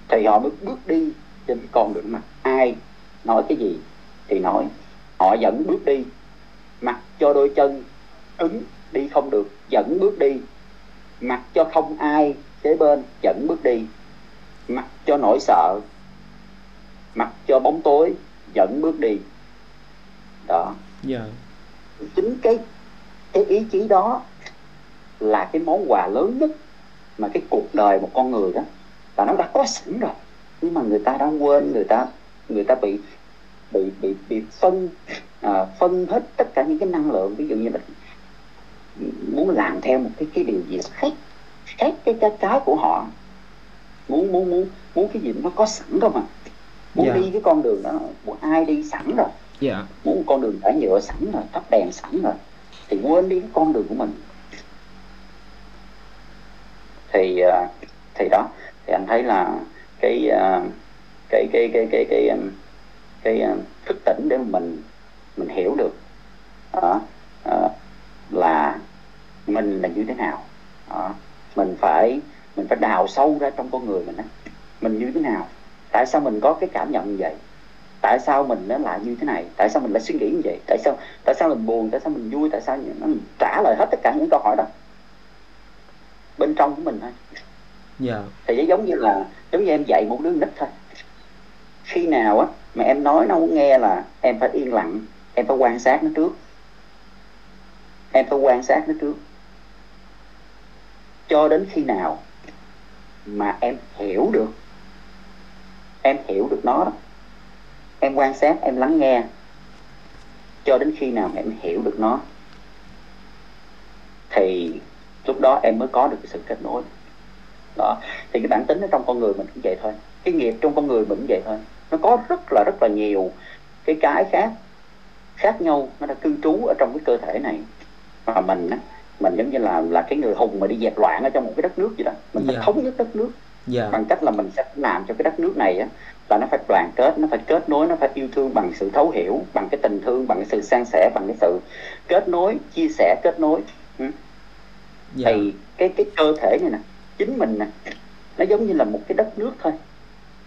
thì họ mới bước đi trên cái con đường mà ai nói cái gì thì nói, họ vẫn bước đi, mặc cho đôi chân ứng đi không được vẫn bước đi, mặc cho không ai kế bên vẫn bước đi, mặc cho nỗi sợ, mặc cho bóng tối vẫn bước đi đó. Yeah. Chính cái cái ý chí đó là cái món quà lớn nhất mà cái cuộc đời một con người đó là nó đã có sẵn rồi, nhưng mà người ta đã quên, người ta người ta bị bị bị bị phân à, phân hết tất cả những cái năng lượng. Ví dụ như mình muốn làm theo một cái cái điều gì khác khác cái cái cái của họ, muốn muốn muốn muốn cái gì nó có sẵn đâu mà muốn. Yeah. Đi cái con đường đó của ai đi sẵn rồi. Yeah. Muốn con đường trải nhựa sẵn rồi, thắp đèn sẵn rồi, thì quên đi cái con đường của mình. Thì thì đó, thì anh thấy là cái cái cái cái cái cái cái thức tỉnh để mình mình hiểu được đó, là mình là như thế nào đó. mình phải mình phải đào sâu ra trong con người mình đó. Mình như thế nào, tại sao mình có cái cảm nhận như vậy, tại sao mình nó lại như thế này, tại sao mình lại suy nghĩ như vậy, tại sao tại sao mình buồn, tại sao mình vui, tại sao mình trả lời hết tất cả những câu hỏi đó bên trong của mình thôi. Dạ. Thì nó giống như là giống như em dạy một đứa nít thôi, khi nào á mà em nói nó không nghe là em phải yên lặng, em phải quan sát nó trước, em phải quan sát nó trước cho đến khi nào mà em hiểu được, em hiểu được nó đó. Em quan sát, em lắng nghe cho đến khi nào mà em hiểu được nó thì lúc đó em mới có được cái sự kết nối đó. Thì cái bản tính ở trong con người mình cũng vậy thôi, cái nghiệp trong con người mình cũng vậy thôi. nó có rất là rất là nhiều cái cái khác khác nhau, nó đã cư trú ở trong cái cơ thể này. Mà mình á, mình giống như là là cái người hùng mà đi dẹp loạn ở trong một cái đất nước gì đó, mình phải yeah. thống nhất đất nước yeah. bằng cách là mình sẽ làm cho cái đất nước này á, là nó phải đoàn kết, nó phải kết nối, nó phải yêu thương bằng sự thấu hiểu, bằng cái tình thương, bằng cái sự san sẻ, bằng cái sự kết nối, chia sẻ, kết nối. Ừ. Yeah. Thì cái cái cơ thể này nè, chính mình nè, nó giống như là một cái đất nước thôi,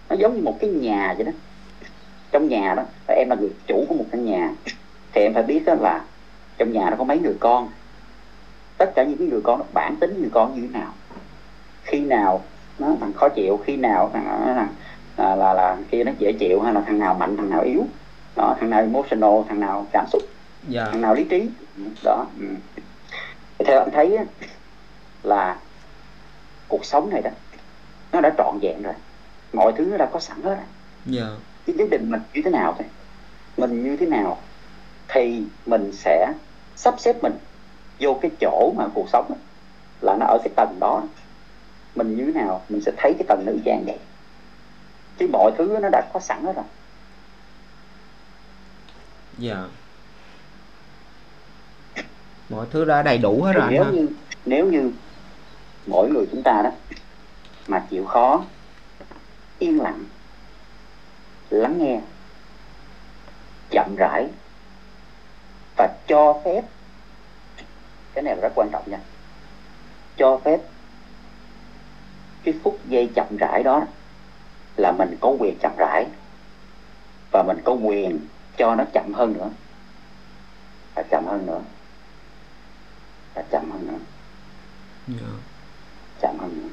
nó giống như một cái nhà vậy đó. Trong nhà đó, và em là người chủ của một căn nhà, thì em phải biết đó là trong nhà nó có mấy người con, tất cả những người con đó, bản tính người con như thế nào, khi nào nó thằng khó chịu, khi nào thằng là là là khi nó dễ chịu, hay là thằng nào mạnh, thằng nào yếu đó, thằng nào emotional, thằng nào cảm xúc, yeah. thằng nào lý trí đó. Ừ. Theo anh thấy là cuộc sống này đó nó đã trọn vẹn rồi, mọi thứ nó đã có sẵn hết rồi. Yeah. Cái quyết định mình như thế nào thôi, mình như thế nào thì mình sẽ sắp xếp mình vô cái chỗ mà cuộc sống đó, là nó ở cái tầng đó, mình như thế nào mình sẽ thấy cái tầng nữ trang vậy. Chứ mọi thứ nó đã có sẵn hết rồi. Dạ. Mọi thứ đã đầy đủ hết thì rồi. Nếu như, nếu như mỗi người chúng ta đó mà chịu khó, yên lặng, lắng nghe, chậm rãi và cho phép, cái này là rất quan trọng nha, cho phép cái phút giây chậm rãi đó là mình có quyền chậm rãi, và mình có quyền cho nó chậm hơn nữa, và chậm hơn nữa, và chậm hơn nữa, yeah. chậm hơn nữa,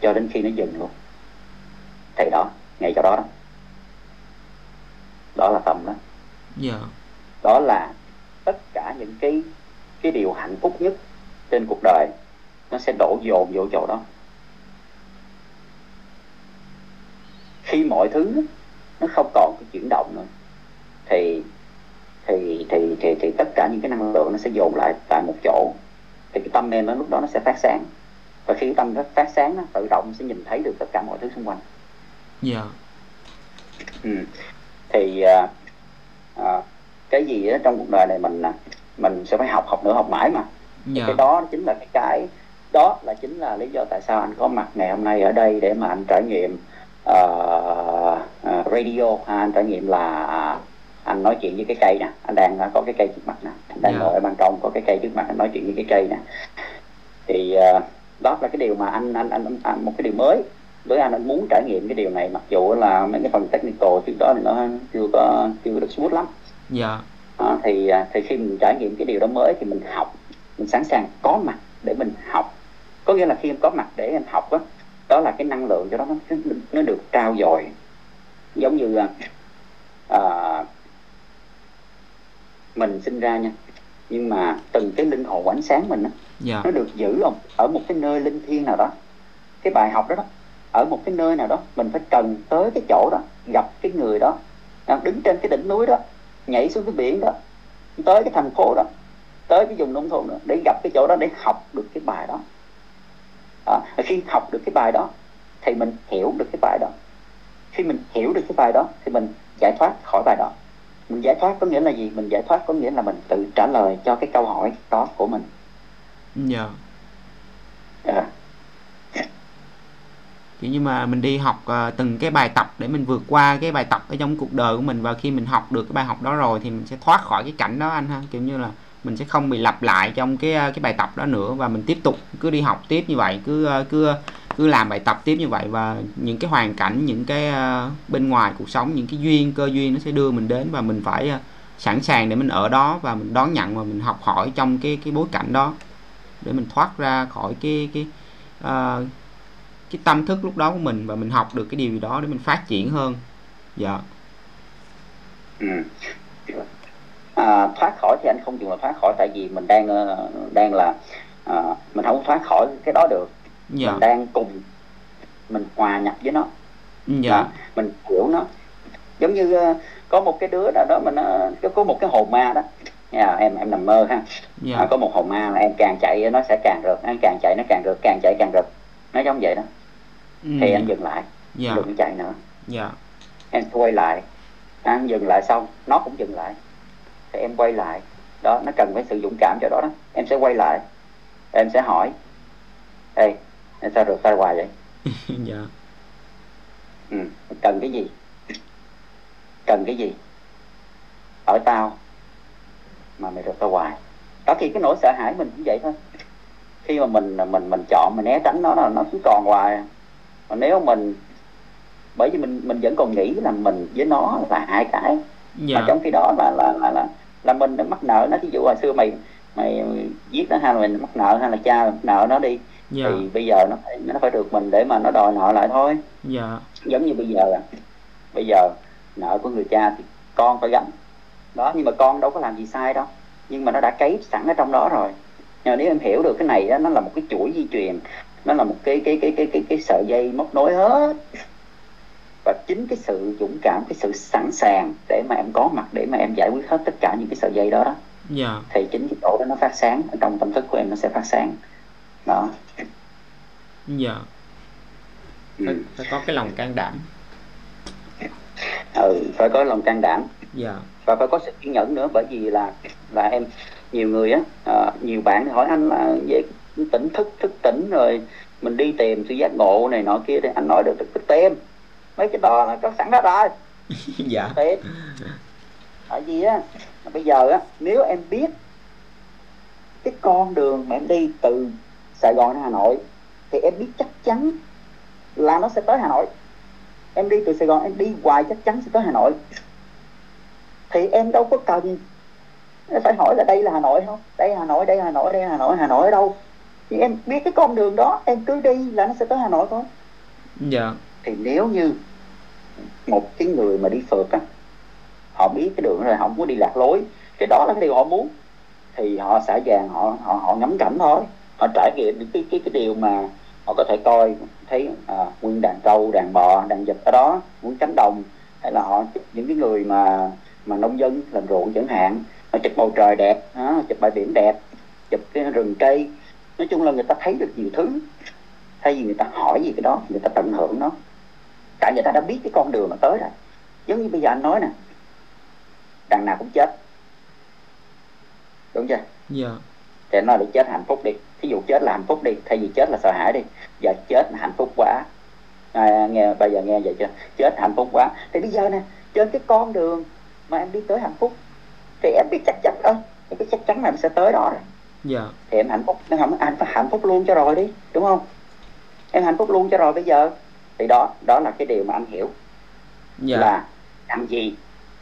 cho đến khi nó dừng luôn. Thì đó, ngay chỗ đó đó, đó là tâm đó, yeah. đó là tất cả những cái cái điều hạnh phúc nhất trên cuộc đời nó sẽ đổ dồn vô chỗ đó. Khi mọi thứ nó không còn cái chuyển động nữa thì thì thì thì thì tất cả những cái năng lượng nó sẽ dồn lại tại một chỗ, thì cái tâm em nó lúc đó nó sẽ phát sáng, và khi cái tâm nó phát sáng nó tự động sẽ nhìn thấy được tất cả mọi thứ xung quanh. Dạ. Yeah. Ừ. Thì à, à, cái gì đó trong cuộc đời này mình mình sẽ phải học học nữa, học mãi mà. Yeah. Cái đó chính là cái cái đó là chính là lý do tại sao anh có mặt ngày hôm nay ở đây, để mà anh trải nghiệm Uh, uh, radio ha, anh trải nghiệm là anh nói chuyện với cái cây nè, anh đang có cái cây trước mặt nè, anh đang yeah. ngồi ở ban công có cái cây trước mặt, anh nói chuyện với cái cây nè. Thì uh, đó là cái điều mà anh anh, anh anh anh một cái điều mới đối với anh, anh muốn trải nghiệm cái điều này, mặc dù là mấy cái phần technical trước đó thì nó chưa có chưa được smooth lắm. Dạ. Yeah. Uh, thì thì khi mình trải nghiệm cái điều đó mới thì mình học, mình sẵn sàng có mặt để mình học. Có nghĩa là khi em có mặt để em học á, đó là cái năng lượng cho đó nó, nó được trao dồi. Giống như à, mình sinh ra nha, nhưng mà từng cái linh hồn ánh sáng mình đó, yeah. nó được giữ không? Ở một cái nơi linh thiêng nào đó, cái bài học đó đó, ở một cái nơi nào đó, mình phải cần tới cái chỗ đó, gặp cái người đó, đứng trên cái đỉnh núi đó, nhảy xuống cái biển đó, tới cái thành phố đó, tới cái vùng nông thôn đó, để gặp cái chỗ đó, để học được cái bài đó. À, khi học được cái bài đó thì mình hiểu được cái bài đó, khi mình hiểu được cái bài đó thì mình giải thoát khỏi bài đó. Mình giải thoát có nghĩa là gì? Mình giải thoát có nghĩa là mình tự trả lời cho cái câu hỏi đó của mình. Dạ. À. Kiểu như mà mình đi học uh, từng cái bài tập để mình vượt qua cái bài tập ở trong cuộc đời của mình, và khi mình học được cái bài học đó rồi thì mình sẽ thoát khỏi cái cảnh đó anh ha, kiểu như là mình sẽ không bị lặp lại trong cái cái bài tập đó nữa, và mình tiếp tục cứ đi học tiếp như vậy, cứ cứ cứ làm bài tập tiếp như vậy, và những cái hoàn cảnh, những cái bên ngoài cuộc sống, những cái duyên cơ duyên nó sẽ đưa mình đến, và mình phải sẵn sàng để mình ở đó và mình đón nhận và mình học hỏi trong cái cái bối cảnh đó, để mình thoát ra khỏi cái cái uh, cái tâm thức lúc đó của mình, và mình học được cái điều gì đó để mình phát triển hơn. Dạ. Ừ. À, thoát khỏi thì anh không dùng là thoát khỏi, tại vì mình đang đang là à, mình không thoát khỏi cái đó được. Dạ. Mình đang cùng, mình hòa nhập với nó. Dạ. Đó, mình hiểu nó. Giống như có một cái đứa nào đó, mình có một cái hồn ma đó. À, em em nằm mơ ha. Dạ. À, có một hồn ma mà em càng chạy nó sẽ càng rượt, anh càng chạy nó càng rượt, càng chạy càng rượt, nó giống vậy đó. Ừ. Thì anh dừng lại, dạ. đừng chạy nữa. Dạ. Em quay lại, anh dừng lại xong, nó cũng dừng lại, thì em quay lại. Đó, nó cần phải sự dũng cảm cho đó đó. Em sẽ quay lại, em sẽ hỏi: Ê, em sao rượt ra hoài vậy? Dạ. Ừ, cần cái gì? Cần cái gì? Ở tao mà mày rượt ra hoài. Đó, khi cái nỗi sợ hãi mình cũng vậy thôi. Khi mà mình mình mình chọn, mình né tránh nó, nó cứ còn hoài. Mà nếu mình, bởi vì mình mình vẫn còn nghĩ là mình với nó là hai cái, dạ. Mà trong khi đó là là là là, là mình đã mắc nợ nó. Thí dụ hồi xưa mày mày giết nó, hay là mình mắc nợ, hay là cha mắc nợ nó đi, dạ. Thì bây giờ nó phải, nó phải được mình để mà nó đòi nợ lại thôi, dạ. Giống như bây giờ là bây giờ nợ của người cha thì con phải gánh đó, nhưng mà con đâu có làm gì sai đâu, nhưng mà nó đã cấy sẵn ở trong đó rồi. Nhưng mà nếu em hiểu được cái này đó, nó là một cái chuỗi di truyền, nó là một cái cái cái cái cái, cái sợi dây móc nối hết. Và chính cái sự dũng cảm, cái sự sẵn sàng để mà em có mặt, để mà em giải quyết hết tất cả những cái sợi dây đó đó, yeah. Thì chính cái chỗ đó nó phát sáng, ở trong tâm thức của em nó sẽ phát sáng. Đó. Dạ, yeah. Phải, ừ. phải có cái lòng can đảm. Ừ, phải có lòng can đảm, yeah. Và phải có sự kiên nhẫn nữa. Bởi vì là là em, nhiều người á, uh, nhiều bạn hỏi anh là về tỉnh thức, thức tỉnh rồi mình đi tìm sự giác ngộ này nọ kia, thì anh nói được cái tem, mấy cái đò là có sẵn hết rồi. Dạ. Tại vì á, bây giờ á, nếu em biết cái con đường mà em đi từ Sài Gòn đến Hà Nội, thì em biết chắc chắn là nó sẽ tới Hà Nội. Em đi từ Sài Gòn, em đi hoài chắc chắn sẽ tới Hà Nội. Thì em đâu có cần phải hỏi là đây là Hà Nội không? Đây Hà Nội, đây Hà Nội, đây Hà Nội, Hà Nội ở đâu? Thì em biết cái con đường đó, em cứ đi là nó sẽ tới Hà Nội thôi. Dạ. Thì nếu như một cái người mà đi phượt á, họ biết cái đường rồi, họ không muốn đi lạc lối, cái đó là cái điều họ muốn, thì họ sẵn sàng, họ họ họ ngắm cảnh thôi, họ trải nghiệm những cái cái cái điều mà họ có thể coi thấy, à, nguyên đàn trâu, đàn bò, đàn vịt ở đó, nguyên cánh đồng, hay là họ chụp những cái người mà mà nông dân làm ruộng chẳng hạn, họ chụp bầu trời đẹp, đó, chụp bãi biển đẹp, chụp cái rừng cây. Nói chung là người ta thấy được nhiều thứ, thay vì người ta hỏi gì cái đó, người ta tận hưởng nó. Tại người ta đã biết cái con đường mà tới rồi. Giống như bây giờ anh nói nè, đằng nào cũng chết, đúng chưa? Dạ. Thì anh nói là chết hạnh phúc đi, thí dụ chết là hạnh phúc đi, thay vì chết là sợ hãi đi, giờ chết là hạnh phúc quá. À, nghe bây giờ nghe vậy chưa? Chết hạnh phúc quá. Thì bây giờ nè, trên cái con đường mà em đi tới hạnh phúc, thì em biết chắc chắn ơi, cái chắc chắn là em sẽ tới đó rồi. Dạ. Thì em hạnh phúc, em không, anh phải hạnh phúc luôn cho rồi đi, đúng không? Em hạnh phúc luôn cho rồi bây giờ. Thì đó, đó là cái điều mà anh hiểu, dạ. Là làm gì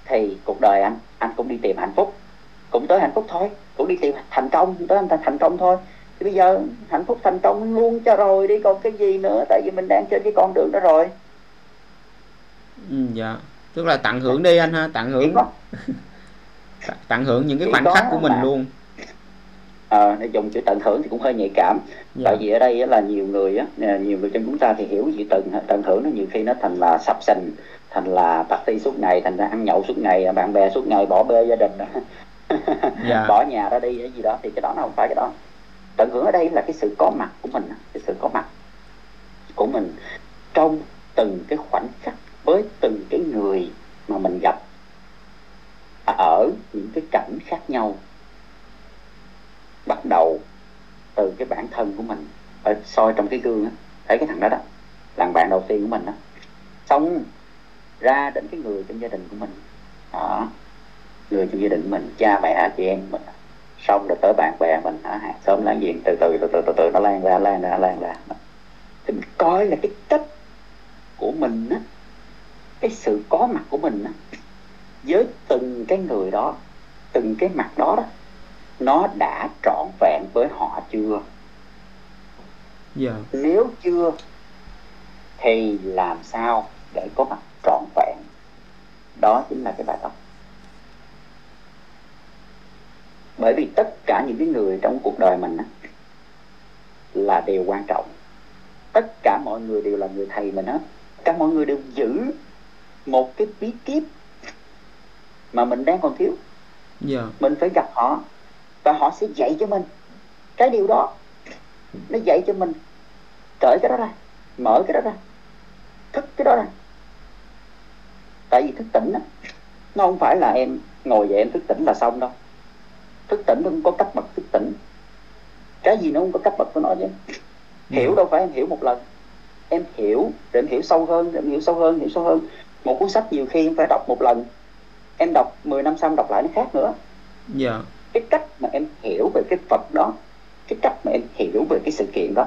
thì cuộc đời anh, anh cũng đi tìm hạnh phúc, cũng tới hạnh phúc thôi, cũng đi tìm thành công, tới anh ta thành công thôi. Thì bây giờ hạnh phúc thành công luôn cho rồi đi, còn cái gì nữa, tại vì mình đang trên cái con đường đó rồi. Dạ, tức là tận hưởng đi anh ha, tận hưởng. Tận hưởng những cái khoảnh khắc của mình mà. Luôn. À, để dùng chữ tận hưởng thì cũng hơi nhạy cảm, yeah. Tại vì ở đây là nhiều người á, nhiều người trong chúng ta thì hiểu chữ tận tận hưởng nó nhiều khi nó thành là sập sình, thành là party suốt ngày, thành ra ăn nhậu suốt ngày, bạn bè suốt ngày, bỏ bê gia đình, yeah. Bỏ nhà ra đi cái gì đó, thì cái đó nó không phải cái đó. Tận hưởng ở đây là cái sự có mặt của mình, cái sự có mặt của mình trong từng cái khoảnh khắc với từng cái người mà mình gặp ở những cái cảnh khác nhau. Bắt đầu từ cái bản thân của mình, ở soi trong cái gương á, thấy cái thằng đó đó, thằng bạn đầu tiên của mình đó, xong ra đến cái người trong gia đình của mình đó, người trong gia đình của mình, cha mẹ chị em mình, xong rồi tới bạn bè mình, ở hàng xóm láng giềng, từ từ từ từ từ từ nó lan ra lan ra lan ra. Thì mình coi là cái cách của mình á, cái sự có mặt của mình á, với từng cái người đó, từng cái mặt đó đó, nó đã trọn vẹn với họ chưa? Yeah. Nếu chưa thì làm sao để có mặt trọn vẹn? Đó chính là cái bài học. Bởi vì tất cả những cái người trong cuộc đời mình á, là điều quan trọng. Tất cả mọi người đều là người thầy mình á. Tất cả mọi người đều giữ một cái bí kíp mà mình đang còn thiếu, yeah. Mình phải gặp họ và họ sẽ dạy cho mình cái điều đó. Nó dạy cho mình cởi cái đó ra, mở cái đó ra, thức cái đó ra, Tại vì thức tỉnh á, nó không phải là em ngồi dậy em thức tỉnh là xong đâu. Thức tỉnh nó không có cấp bậc thức tỉnh. Cái gì nó không có cấp bậc của nó chứ. Hiểu đâu phải em hiểu một lần. Em hiểu, rồi em hiểu sâu hơn, rồi em hiểu sâu hơn, hiểu sâu hơn. Một cuốn sách nhiều khi em phải đọc một lần. Em đọc mười năm sau em đọc lại nó khác nữa. Yeah. Cái cách mà em hiểu về cái vật đó, cái cách mà em hiểu về cái sự kiện đó,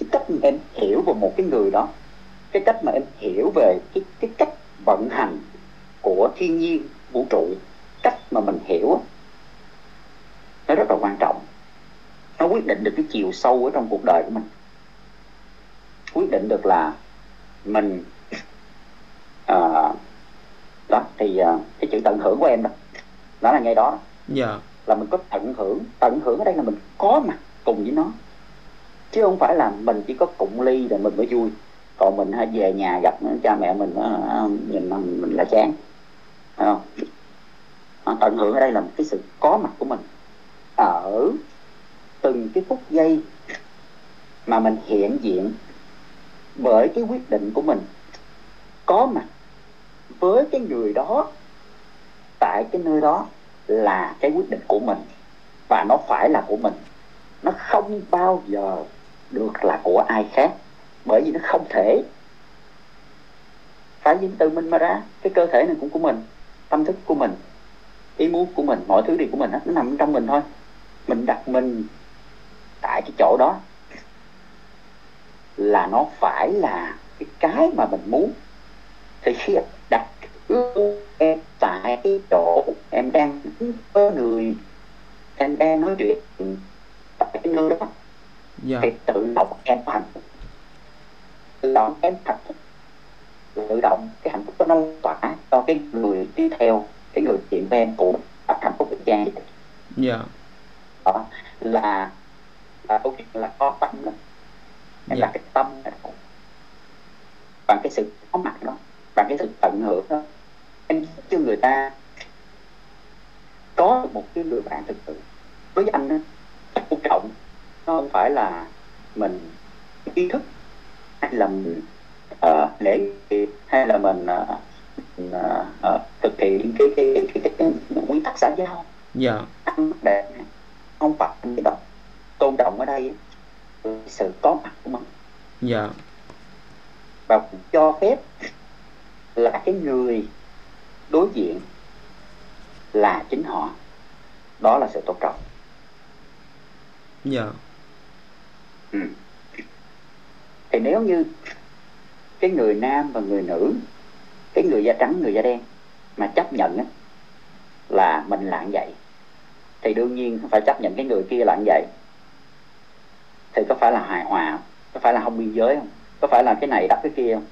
cái cách mà em hiểu về một cái người đó, cái cách mà em hiểu về cái, cái cách vận hành của thiên nhiên, vũ trụ, cách mà mình hiểu, nó rất là quan trọng. Nó quyết định được cái chiều sâu ở trong cuộc đời của mình. Quyết định được là mình uh, đó thì uh, cái chữ tận hưởng của em đó, nó là ngay đó. Dạ. Là mình có tận hưởng. Tận hưởng ở đây là mình có mặt cùng với nó, chứ không phải là mình chỉ có cụng ly rồi mình mới vui, còn mình hay về nhà gặp cha mẹ mình uh, nhìn mình, mình là chán. Thấy không? À, tận hưởng ở đây là một cái sự có mặt của mình ở từng cái phút giây mà mình hiện diện, bởi cái quyết định của mình có mặt với cái người đó tại cái nơi đó là cái quyết định của mình, và nó phải là của mình, nó không bao giờ được là của ai khác, bởi vì nó không thể. Phải dính từ mình mà ra, cái cơ thể này cũng của mình, tâm thức của mình, ý muốn của mình, mọi thứ đều của mình hết, nó nằm trong mình thôi. Mình đặt mình tại cái chỗ đó là nó phải là cái, cái mà mình muốn. Thì khi đặt ước em tại cái chỗ em đang có người, em đang nói chuyện tại cái nơi đó, yeah. Thì tự động em hạnh phúc, tự động em hạnh phúc, tự động cái hạnh phúc đó nó tỏa cho cái người tiếp theo, cái người chuyện với em cũng hạnh phúc với em. Dạ. Đó là là câu chuyện là có tâm đó. Em yeah. Là cái tâm đó. Bằng cái sự có mặt đó, bằng cái sự tận hưởng đó, em giúp cho người ta có một cái người bạn thực sự. Đối với anh đó, rất quan trọng. Nó không phải là mình ý thức, hay là mình uh, lễ nghi, hay là mình uh, uh, uh, thực hiện cái, cái, cái, cái, cái, cái quy tắc xã giao. Dạ. Yeah. Không phải cái đó. Tôn trọng ở đây sự có mặt của mình. Dạ. Yeah. Và cho phép là cái người đối diện là chính họ. Đó là sự tôn trọng. Dạ. Yeah. Ừ. Thì nếu như cái người nam và người nữ, cái người da trắng, người da đen mà chấp nhận á, là mình là như vậy, thì đương nhiên phải chấp nhận cái người kia là như vậy. Thì có phải là hài hòa, có phải là không biên giới không, có phải là cái này đắp cái kia không?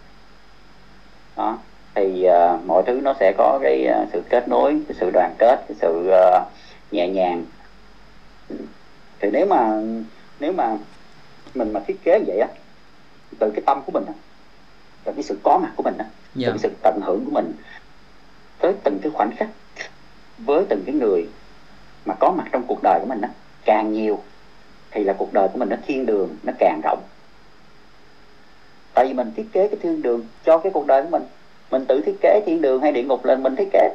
Đó. Thì uh, mọi thứ nó sẽ có cái uh, sự kết nối, cái sự đoàn kết, cái sự uh, nhẹ nhàng. Thì nếu mà nếu mà mình mà thiết kế như vậy á, từ cái tâm của mình á, từ cái sự có mặt của mình á, dạ. Từ cái sự tận hưởng của mình tới từng cái khoảnh khắc với từng cái người mà có mặt trong cuộc đời của mình á, càng nhiều thì là cuộc đời của mình nó thiên đường, nó càng rộng. Tại vì mình thiết kế cái thiên đường cho cái cuộc đời của mình. Mình tự thiết kế thiên đường hay địa ngục lên mình thiết kế.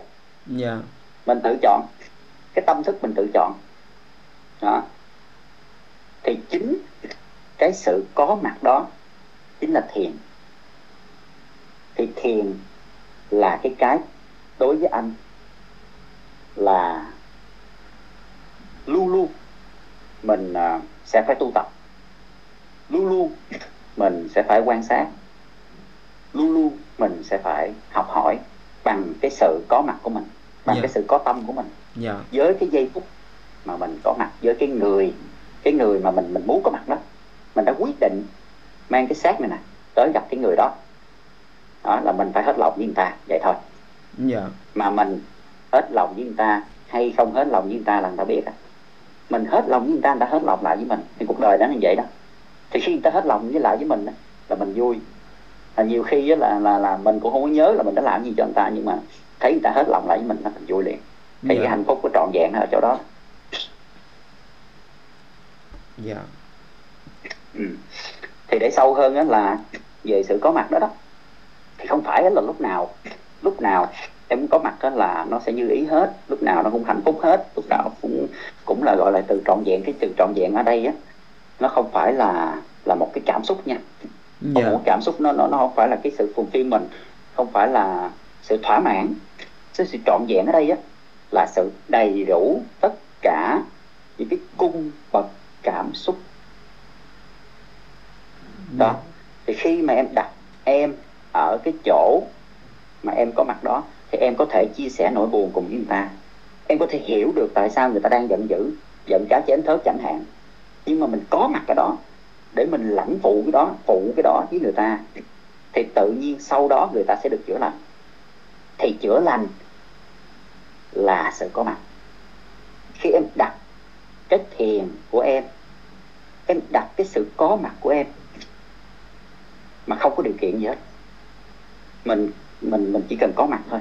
Yeah. Mình tự chọn. Cái tâm thức mình tự chọn. Đó. Thì chính cái sự có mặt đó chính là thiền. Thì thiền là cái cái đối với anh là luôn luôn mình sẽ phải tu tập, luôn luôn mình sẽ phải quan sát, luôn luôn mình sẽ phải học hỏi bằng cái sự có mặt của mình, bằng yeah. Cái sự có tâm của mình, yeah. Với cái giây phút mà mình có mặt với cái người, cái người mà mình mình muốn có mặt đó, mình đã quyết định mang cái xác này nè tới gặp cái người đó, đó là mình phải hết lòng với người ta vậy thôi. Yeah. Mà mình hết lòng với người ta hay không hết lòng với người ta là người ta biết. Mình hết lòng với người ta, người ta hết lòng lại với mình, thì cuộc đời đó như vậy đó. Thì khi người ta hết lòng với lại với mình là mình vui. Là nhiều khi là, là, là mình cũng không có nhớ là mình đã làm gì cho người ta, nhưng mà thấy người ta hết lòng lại với mình là mình vui liền. Thì yeah. Cái hạnh phúc của trọn vẹn ở chỗ đó. Dạ. Yeah. Ừ. Thì để sâu hơn là về sự có mặt đó đó, thì không phải là lúc nào lúc nào em có mặt đó là nó sẽ như ý hết, lúc nào nó cũng hạnh phúc hết, lúc nào cũng cũng là gọi là từ trọn vẹn. Cái từ trọn vẹn ở đây á, nó không phải là là một cái cảm xúc nha. Yeah. Một cảm xúc nó nó nó không phải là cái sự phù phiếm mình, không phải là sự thỏa mãn. Sự, sự trọn vẹn ở đây á là sự đầy đủ tất cả những cái cung bậc cảm xúc đó. Yeah. Thì khi mà em đặt em ở cái chỗ mà em có mặt đó thì em có thể chia sẻ nỗi buồn cùng với người ta, em có thể hiểu được tại sao người ta đang giận dữ, giận cá chém thớt chẳng hạn. Nhưng mà mình có mặt cái đó để mình lãnh phụ cái đó, phụ cái đó với người ta, thì tự nhiên sau đó người ta sẽ được chữa lành. Thì chữa lành là sự có mặt. Khi em đặt cái thiền của em, em đặt cái sự có mặt của em mà không có điều kiện gì hết, mình mình mình chỉ cần có mặt thôi,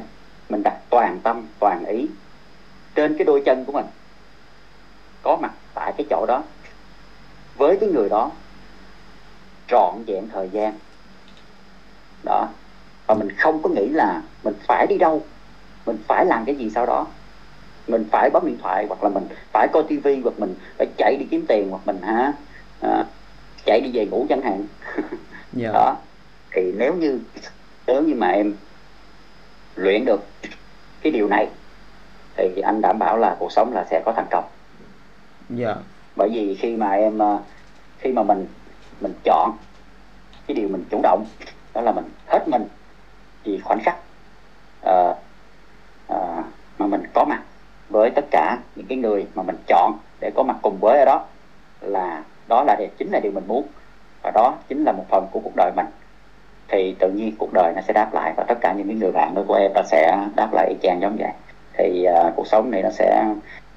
mình đặt toàn tâm toàn ý trên cái đôi chân của mình, có mặt tại cái chỗ đó với cái người đó, trọn vẹn thời gian đó. Và mình không có nghĩ là mình phải đi đâu, mình phải làm cái gì sau đó, mình phải bấm điện thoại, hoặc là mình phải coi tivi, hoặc mình phải chạy đi kiếm tiền, hoặc mình hả à, chạy đi về ngủ chẳng hạn. Yeah. Đó thì nếu như nếu như mà em luyện được cái điều này thì anh đảm bảo là cuộc sống là sẽ có thành công. Yeah. Bởi vì khi mà em khi mà mình mình chọn cái điều mình chủ động, đó là mình hết mình vì khoảnh khắc uh, uh, mà mình có mặt với tất cả những cái người mà mình chọn để có mặt cùng với ở đó, là đó là chính là điều mình muốn, và đó chính là một phần của cuộc đời mình, thì tự nhiên cuộc đời nó sẽ đáp lại, và tất cả những cái người bạn của em nó sẽ đáp lại y chang giống vậy. Thì uh, cuộc sống này nó sẽ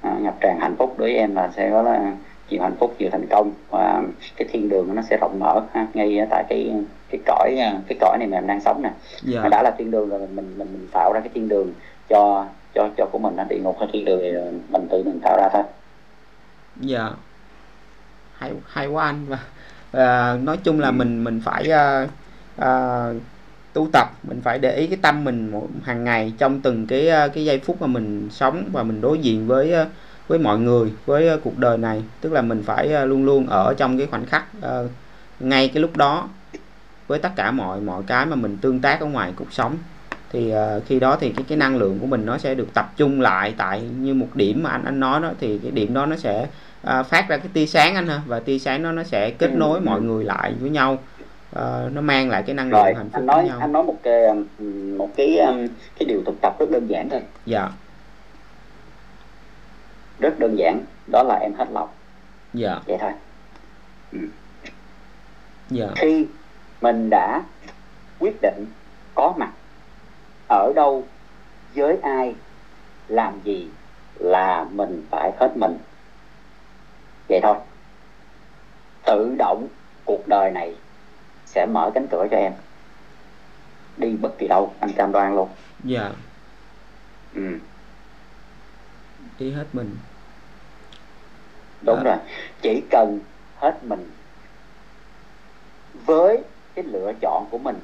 uh, ngập tràn hạnh phúc. Đối với em là sẽ có là nhiều hạnh phúc, nhiều thành công, và cái thiên đường nó sẽ rộng mở ha, ngay tại cái cái cõi cái cõi này mà em đang sống nè. Yeah. Nó đã là thiên đường rồi, mình mình mình tạo ra cái thiên đường cho cho cho của mình. Nó địa ngục hay thiên đường thì mình tự mình tạo ra thôi. Dạ. Yeah. hay hay quá anh. Và uh, nói chung là ừ. mình mình phải uh, uh, tu tập, mình phải để ý cái tâm mình hàng ngày trong từng cái cái giây phút mà mình sống, và mình đối diện với với mọi người, với cuộc đời này. Tức là mình phải luôn luôn ở trong cái khoảnh khắc uh, ngay cái lúc đó, với tất cả mọi mọi cái mà mình tương tác ở ngoài cuộc sống. Thì uh, khi đó thì cái cái năng lượng của mình nó sẽ được tập trung lại tại như một điểm mà anh anh nói đó. Thì cái điểm đó nó sẽ uh, phát ra cái tia sáng anh ha, và tia sáng nó nó sẽ kết nối mọi người lại với nhau. Uh, nó mang lại cái năng lượng hạnh phúc với nhau. Anh nói một cái một cái cái điều thực tập rất đơn giản thôi. Dạ. Rất đơn giản, đó là em hết lòng. Dạ. Vậy thôi. Ừ. Dạ. Khi mình đã quyết định có mặt ở đâu, với ai, làm gì là mình phải hết mình. Vậy thôi. Tự động cuộc đời này sẽ mở cánh cửa cho em đi bất kỳ đâu, anh cam đoan luôn. Dạ. Ừ. Đi hết mình. Đúng à. Rồi. Chỉ cần hết mình với cái lựa chọn của mình,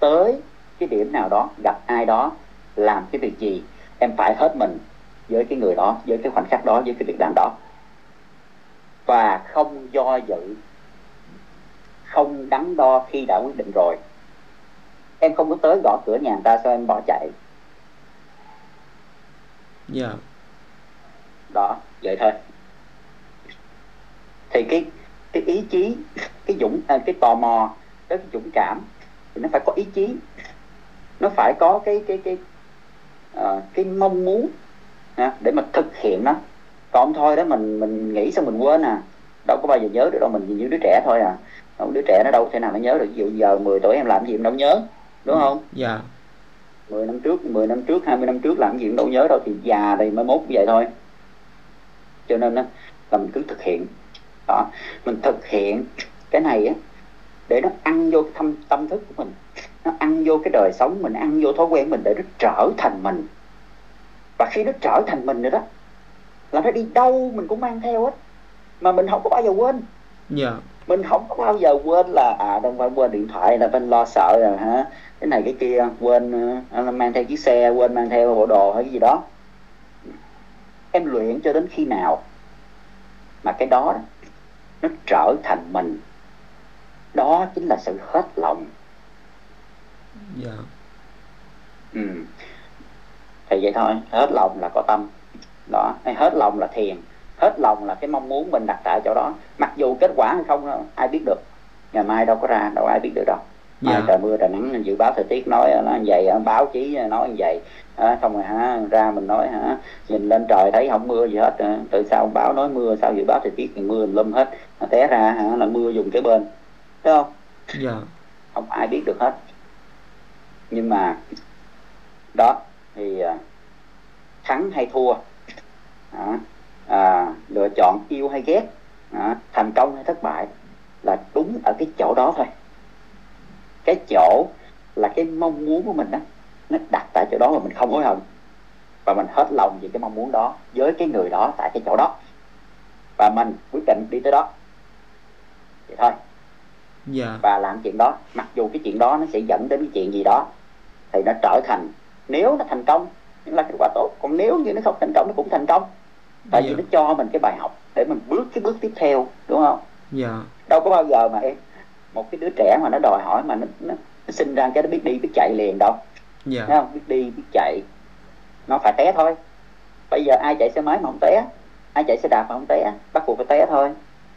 tới cái điểm nào đó, gặp ai đó, làm cái việc gì, em phải hết mình với cái người đó, với cái khoảnh khắc đó, với cái việc làm đó. Và không do dự, không đắn đo khi đã quyết định rồi. Em không có tới gõ cửa nhà người ta sao em bỏ chạy. Dạ. Yeah. Đó, vậy thôi. Thì cái cái ý chí, cái dũng, cái tò mò, cái dũng cảm, thì nó phải có ý chí, nó phải có cái cái cái uh, cái mong muốn à, để mà thực hiện nó. Còn thôi đó mình mình nghĩ xong mình quên à, đâu có bao giờ nhớ được đâu, mình như đứa trẻ thôi à. Đứa trẻ nó đâu thể nào nó nhớ được. Ví dụ giờ mười tuổi em làm gì em đâu nhớ, đúng không? Dạ. Yeah. mười năm trước, mười năm trước, hai mươi năm trước làm gì em đâu nhớ đâu, thì già thì mai mốt cũng vậy thôi. Cho nên đó, là mình cứ thực hiện đó. Mình thực hiện cái này á, để nó ăn vô tâm, tâm thức của mình, nó ăn vô cái đời sống mình, ăn vô thói quen mình, để nó trở thành mình. Và khi nó trở thành mình rồi đó, là nó đi đâu mình cũng mang theo hết, mà mình không có bao giờ quên. Dạ. Mình không có bao giờ quên là à đang phải quên điện thoại là bên lo sợ rồi hả, cái này cái kia, quên uh, mang theo chiếc xe, quên mang theo bộ đồ hay cái gì đó. Em luyện cho đến khi nào mà cái đó nó trở thành mình, đó chính là sự hết lòng. Dạ. Ừ. Thì vậy thôi, hết lòng là có tâm đó, hay hết lòng là thiền, hết lòng là cái mong muốn mình đặt tại chỗ đó, mặc dù kết quả hay không ai biết được, ngày mai đâu có ra, đâu ai biết được đâu. Dạ. Mai trời mưa trời nắng, dự báo thời tiết nói nó như vậy, báo chí nói như vậy, à, không rồi hả, ra mình nói hả, nhìn lên trời thấy không mưa gì hết, từ sao báo nói mưa, sao dự báo thời tiết thì mưa lâm hết, té ra hả là mưa dùng cái bên, thấy không? Dạ. Không ai biết được hết. Nhưng mà đó thì thắng hay thua đó, à, lựa chọn yêu hay ghét đó, thành công hay thất bại là đúng ở cái chỗ đó thôi. Cái chỗ là cái mong muốn của mình đó, nó đặt tại chỗ đó mà mình không hối hận, và mình hết lòng về cái mong muốn đó với cái người đó tại cái chỗ đó, và mình quyết định đi tới đó vậy thôi. Yeah. Và làm chuyện đó, mặc dù cái chuyện đó nó sẽ dẫn đến cái chuyện gì đó, thì nó trở thành, nếu nó thành công là kết quả tốt, còn nếu như nó không thành công nó cũng thành công. Tại yeah. vì nó cho mình cái bài học để mình bước cái bước tiếp theo, đúng không? Yeah. Đâu có bao giờ mà em một cái đứa trẻ mà nó đòi hỏi mà nó, nó, nó sinh ra cái nó biết đi biết chạy liền đâu. Yeah. Thấy không? Biết đi biết chạy, nó phải té thôi. Bây giờ ai chạy xe máy mà không té, ai chạy xe đạp mà không té, bắt buộc phải té thôi.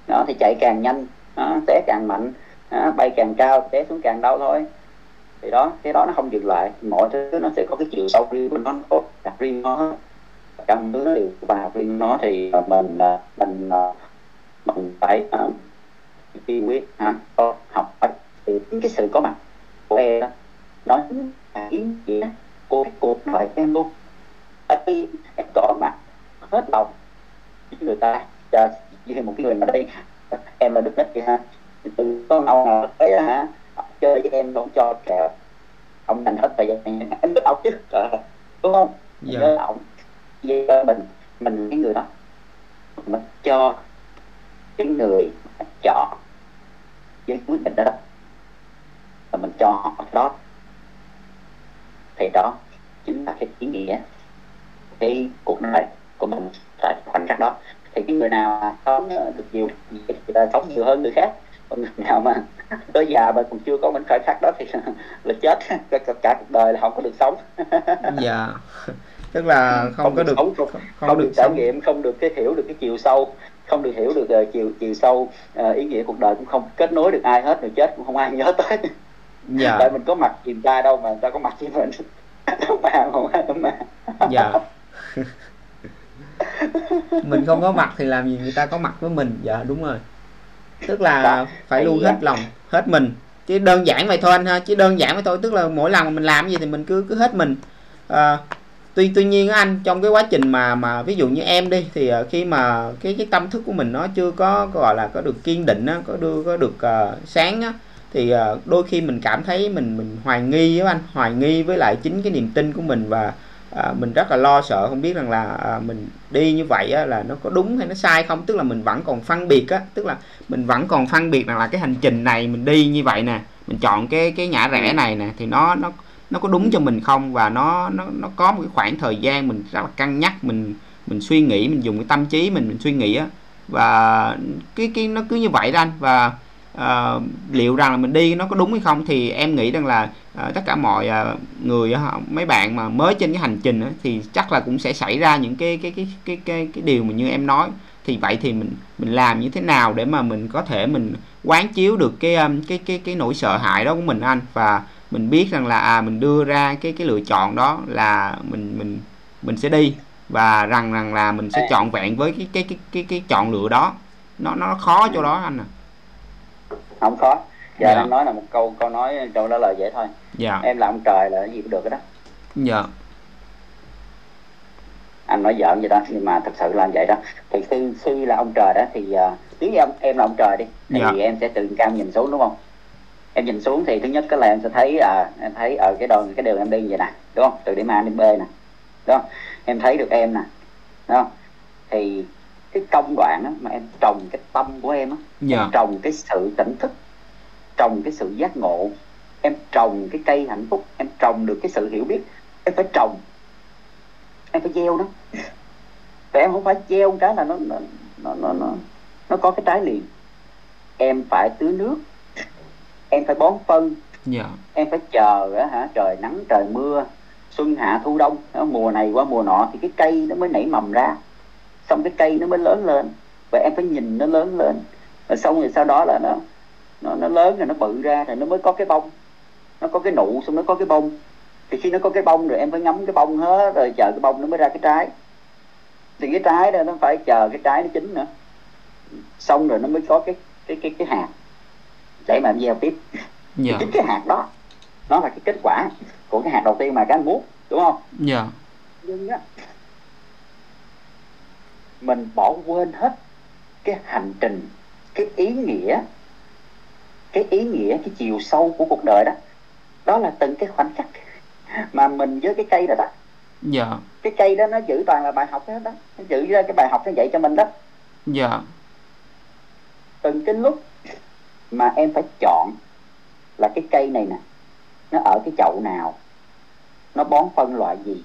Nó thì chạy càng nhanh, nó té càng mạnh, nó bay càng cao, té xuống càng đau thôi. Thì đó, cái đó nó không dừng lại, mọi thứ nó sẽ có cái chiều sâu riêng của nó, nó có đặc riêng nó, trong thứ nó đều vào riêng nó, thì mình mình mình phải tiên quyết hả, có học phải cái sự có mặt của em đó, nói là ý nghĩa của cái cuộc đời em luôn. Tại vì em có mặt hết lòng với người ta, như một cái người mà đây em là đứt nít vậy ha, từ con ông nào tới hả chơi với em cũng cho kẹo, ông dành hết thời gian em biết ông chứ, đúng không? Dạ. Nhớ ông, vậy mình mình cái người đó mình cho cái người chọn với quyết định đó, đó là mình cho họ đó, thì đó chính là cái ý nghĩa cái cuộc đời của mình tại khoảnh khắc đó. Thì cái người nào sống được nhiều thì là sống nhiều hơn người khác, còn người nào mà tới già mà còn chưa có mình khởi sắc đó thì là chết cả, cả cuộc đời là không có được sống. Dạ. Tức là không, không có được sống, không, không, không được trải nghiệm, không được cái hiểu được cái chiều sâu, không được hiểu được uh, chiều chiều sâu uh, ý nghĩa cuộc đời, cũng không kết nối được ai hết, rồi chết cũng không ai nhớ tới. Dạ. Tại mình có mặt chìm ta đâu mà ta có mặt chìm mình. Mà không ai mà. Dạ. Mình không có mặt thì làm gì người ta có mặt với mình. Dạ đúng rồi. Tức là đó, phải luôn hết lòng, hết mình. Chứ đơn giản vậy thôi anh ha, chứ đơn giản vậy thôi. Tức là mỗi lần mình làm gì thì mình cứ cứ hết mình. À, tuy tuy nhiên anh, trong cái quá trình mà mà ví dụ như em đi, thì khi mà cái cái tâm thức của mình nó chưa có, có gọi là có được kiên định á, có đưa có được uh, sáng á, thì uh, đôi khi mình cảm thấy mình mình hoài nghi á anh, hoài nghi với lại chính cái niềm tin của mình, và uh, mình rất là lo sợ không biết rằng là uh, mình đi như vậy á, là nó có đúng hay nó sai không. Tức là mình vẫn còn phân biệt á, tức là mình vẫn còn phân biệt rằng là cái hành trình này mình đi như vậy nè, mình chọn cái cái ngã rẽ này nè, thì nó nó nó có đúng cho mình không, và nó nó nó có một cái khoảng thời gian mình rất là cân nhắc, mình mình suy nghĩ, mình dùng cái tâm trí mình mình suy nghĩ á, và cái cái nó cứ như vậy đó anh. Và uh, liệu rằng là mình đi nó có đúng hay không, thì em nghĩ rằng là uh, tất cả mọi uh, người uh, mấy bạn mà mới trên cái hành trình uh, thì chắc là cũng sẽ xảy ra những cái cái cái cái cái cái điều mà như em nói. Thì vậy thì mình mình làm như thế nào để mà mình có thể mình quán chiếu được cái um, cái cái cái nỗi sợ hãi đó của mình anh, và mình biết rằng là à, mình đưa ra cái cái lựa chọn đó là mình mình mình sẽ đi, và rằng rằng là mình sẽ trọn vẹn với cái cái cái cái cái chọn lựa đó. Nó nó khó chỗ đó anh à? Không khó. Giờ dạ. Em nói là một câu câu nói câu đó là dễ thôi. Dạ. Em làm ông trời là cái gì cũng được cái đó. Dạ. Anh nói giỡn vậy đó, nhưng mà thật sự là vậy đó. Thì khi khi là ông trời đó thì uh, nếu em em là ông trời đi, thì dạ. em sẽ từ cao nhìn xuống, đúng không? Em nhìn xuống thì thứ nhất là em sẽ thấy à, em thấy ở cái đường cái đường em đi như vậy nè, đúng không? Từ điểm A đến B nè, đúng không? Em thấy được em nè, đúng không? Thì cái công đoạn á, mà em trồng cái tâm của em á, yeah. em trồng cái sự tỉnh thức, trồng cái sự giác ngộ, em trồng cái cây hạnh phúc, em trồng được cái sự hiểu biết. Em phải trồng, em phải gieo đó. Và em không phải gieo một cái là nó nó nó nó nó có cái trái liền. Em phải tưới nước, em phải bón phân, yeah. em phải chờ hả, trời nắng trời mưa, xuân hạ thu đông, mùa này qua mùa nọ thì cái cây nó mới nảy mầm ra, xong cái cây nó mới lớn lên. Và em phải nhìn nó lớn lên, rồi xong rồi sau đó là nó nó nó lớn rồi nó bự ra rồi nó mới có cái bông, nó có cái nụ, xong nó có cái bông. Thì khi nó có cái bông rồi em phải ngắm cái bông hết, rồi chờ cái bông nó mới ra cái trái. Thì cái trái đó nó phải chờ cái trái nó chín nữa, xong rồi nó mới có cái cái cái cái hạt để mà em gieo tiếp. Yeah. Chính cái hạt đó nó là cái kết quả của cái hạt đầu tiên mà các anh muốn, đúng không? Dạ. Yeah. Nhưng á, mình bỏ quên hết cái hành trình, cái ý nghĩa, cái ý nghĩa, cái chiều sâu của cuộc đời đó. Đó là từng cái khoảnh khắc mà mình với cái cây đó đó. Dạ. Yeah. Cái cây đó nó giữ toàn là bài học hết đó, nó giữ ra cái bài học nó dạy cho mình đó. Dạ. Yeah. Từng cái lúc mà em phải chọn là cái cây này nè, nó ở cái chậu nào, nó bón phân loại gì,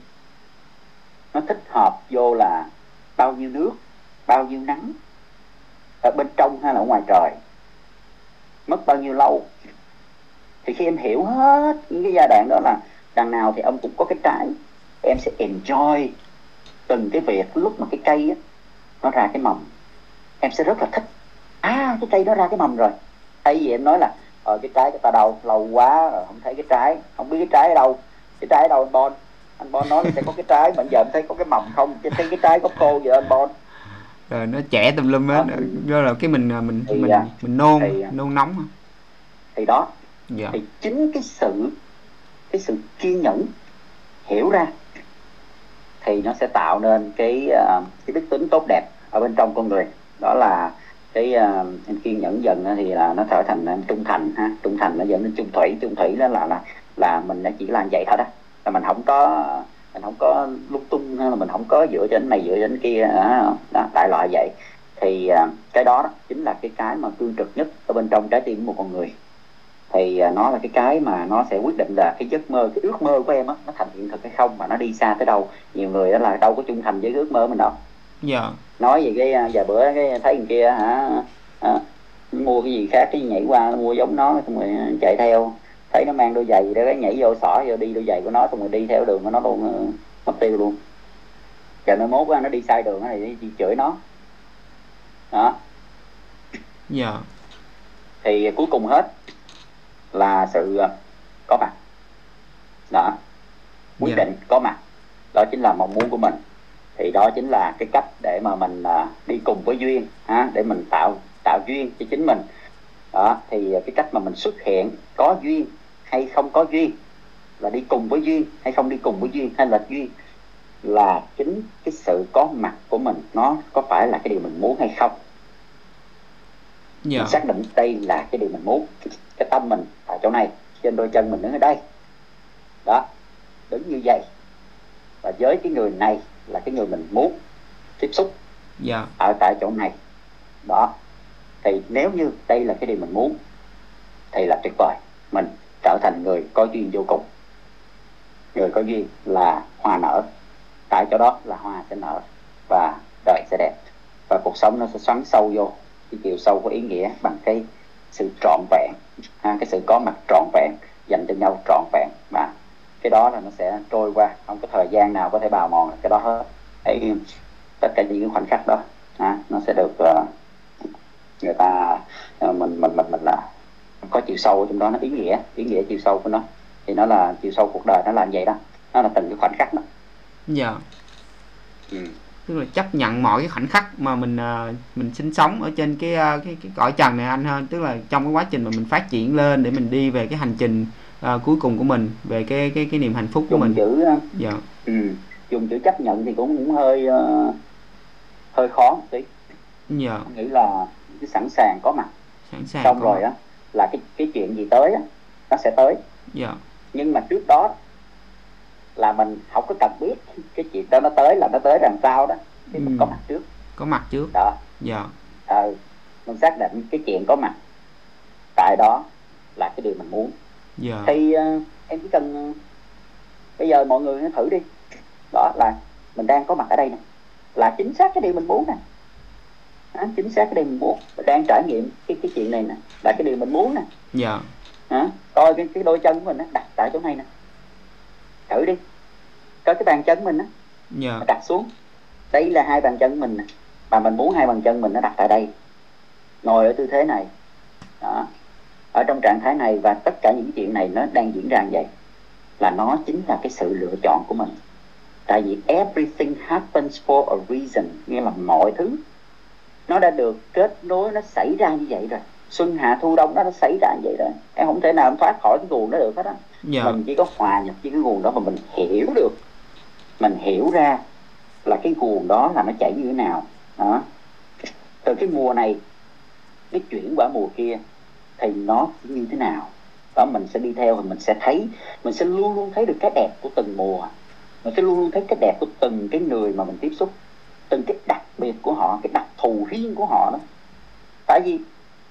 nó thích hợp vô là bao nhiêu nước, bao nhiêu nắng, ở bên trong hay là ở ngoài trời, mất bao nhiêu lâu. Thì khi em hiểu hết những cái giai đoạn đó là đằng nào thì ông cũng có cái trái, em sẽ enjoy từng cái việc. Lúc mà cái cây á, nó ra cái mầm, em sẽ rất là thích. À, cái cây nó ra cái mầm rồi, thay vì em nói là ờ cái trái người ta đâu, lâu quá rồi không thấy cái trái, không biết cái trái ở đâu. Cái trái ở đâu anh Bon? Anh Bon nói là sẽ có cái trái, mà giờ em thấy có cái mầm không, thấy cái trái có khô giờ anh Bon. Rồi nó trẻ tùm lum á, đó là cái mình mình thì, mình, à, mình nôn thì, nôn nóng á. Thì đó, dạ. thì chính cái sự cái sự kiên nhẫn hiểu ra thì nó sẽ tạo nên cái cái đức tính tốt đẹp ở bên trong con người. Đó là cái uh, em kiên nhẫn dần thì là nó trở thành em trung thành ha, trung thành nó dẫn đến trung thủy, trung thủy đó là là là mình đã chỉ làm vậy thôi đó, là mình không có mình không có lung tung hay là mình không có dựa trên này dựa trên kia đó, đại loại vậy. Thì uh, cái đó, đó chính là cái cái mà cương trực nhất ở bên trong trái tim của một con người. Thì uh, nó là cái cái mà nó sẽ quyết định là cái giấc mơ, cái ước mơ của em á, nó thành hiện thực hay không, mà nó đi xa tới đâu. Nhiều người đó là đâu có trung thành với cái ước mơ của mình đâu. Dạ. Yeah. Nói về cái vài bữa cái thấy người kia hả, à, mua cái gì khác cái nhảy qua mua giống nó, xong rồi chạy theo, thấy nó mang đôi giày gì đó cái nhảy vô xỏ vô đi đôi giày của nó, xong rồi đi theo đường của nó luôn, mất tiêu luôn. Giờ nó mốt nó đi sai đường thì chửi nó đó. Dạ. Thì cuối cùng hết là sự có mặt đó, quyết yeah. định có mặt, đó chính là mong muốn của mình. Thì đó chính là cái cách để mà mình à, đi cùng với duyên ha, để mình tạo tạo duyên cho chính mình đó. Thì cái cách mà mình xuất hiện có duyên hay không có duyên, là đi cùng với duyên hay không đi cùng với duyên, hay là duyên là chính cái sự có mặt của mình, nó có phải là cái điều mình muốn hay không. Dạ. Mình xác định đây là cái điều mình muốn, cái tâm mình ở chỗ này, trên đôi chân mình đứng ở đây đó, đứng như vậy, và với cái người này là cái người mình muốn tiếp xúc, yeah. ở tại chỗ này đó. Thì nếu như đây là cái điều mình muốn thì là tuyệt vời, mình trở thành người có duyên vô cùng. Người có duyên là hoa nở, tại chỗ đó là hoa sẽ nở và đời sẽ đẹp, và cuộc sống nó sẽ xoắn sâu vô cái chiều sâu có ý nghĩa bằng cái sự trọn vẹn ha, cái sự có mặt trọn vẹn dành cho nhau trọn vẹn. Mà cái đó là nó sẽ trôi qua, không có thời gian nào có thể bào mòn cái đó hết. Đấy, tất cả những khoảnh khắc đó à, nó sẽ được uh, người ta uh, mình mình mình mình là uh, có chiều sâu trong đó, nó ý nghĩa ý nghĩa chiều sâu của nó. Thì nó là chiều sâu cuộc đời, nó là như vậy đó, nó là từng cái khoảnh khắc đó. Dạ. Ừ. Tức là chấp nhận mọi cái khoảnh khắc mà mình uh, mình sinh sống ở trên cái uh, cái cái cõi trần này anh ha. Tức là trong cái quá trình mà mình phát triển lên để mình đi về cái hành trình À, cuối cùng của mình, về cái cái cái niềm hạnh phúc của dùng mình. Chữ, dạ. ừ, dùng chữ chấp nhận thì cũng cũng hơi uh, hơi khó một tí. Dạ. Nghĩa là cái sẵn sàng có mặt. Sẵn sàng. Xong rồi á là cái cái chuyện gì tới á, nó sẽ tới. Dạ. Nhưng mà trước đó là mình không có cần biết cái chuyện đó nó tới là nó tới làm sao đó, thì ừ. mình có mặt trước. có mặt trước đó. Dạ. Ừ, mình xác định cái chuyện có mặt tại đó là cái điều mình muốn. Dạ. Thì uh, em chỉ cần bây giờ mọi người thử đi, đó là mình đang có mặt ở đây nè, là chính xác cái điều mình muốn nè, à, chính xác cái điều mình muốn, mình đang trải nghiệm cái cái chuyện này nè, là cái điều mình muốn nè. Dạ. À, coi cái cái đôi chân của mình á, đặt tại chỗ này nè, thử đi, coi cái bàn chân mình á. Dạ. Mình đặt xuống, đây là hai bàn chân mình nè, mà mình muốn hai bàn chân mình nó đặt tại đây, ngồi ở tư thế này, đó, ở trong trạng thái này, và tất cả những chuyện này nó đang diễn ra như vậy, là nó chính là cái sự lựa chọn của mình. Tại vì everything happens for a reason, nghĩa là mọi thứ nó đã được kết nối, nó xảy ra như vậy rồi, xuân hạ thu đông đó, nó xảy ra như vậy rồi, em không thể nào em thoát khỏi cái nguồn đó được hết á. Yeah. Mình chỉ có hòa nhập với cái nguồn đó mà mình hiểu được, mình hiểu ra là cái nguồn đó là nó chảy như thế nào đó. Từ cái mùa này nó chuyển qua mùa kia thì nó như thế nào đó, mình sẽ đi theo, và mình sẽ thấy, mình sẽ luôn luôn thấy được cái đẹp của từng mùa, mình sẽ luôn luôn thấy cái đẹp của từng cái người mà mình tiếp xúc, từng cái đặc biệt của họ, cái đặc thù riêng của họ đó. Tại vì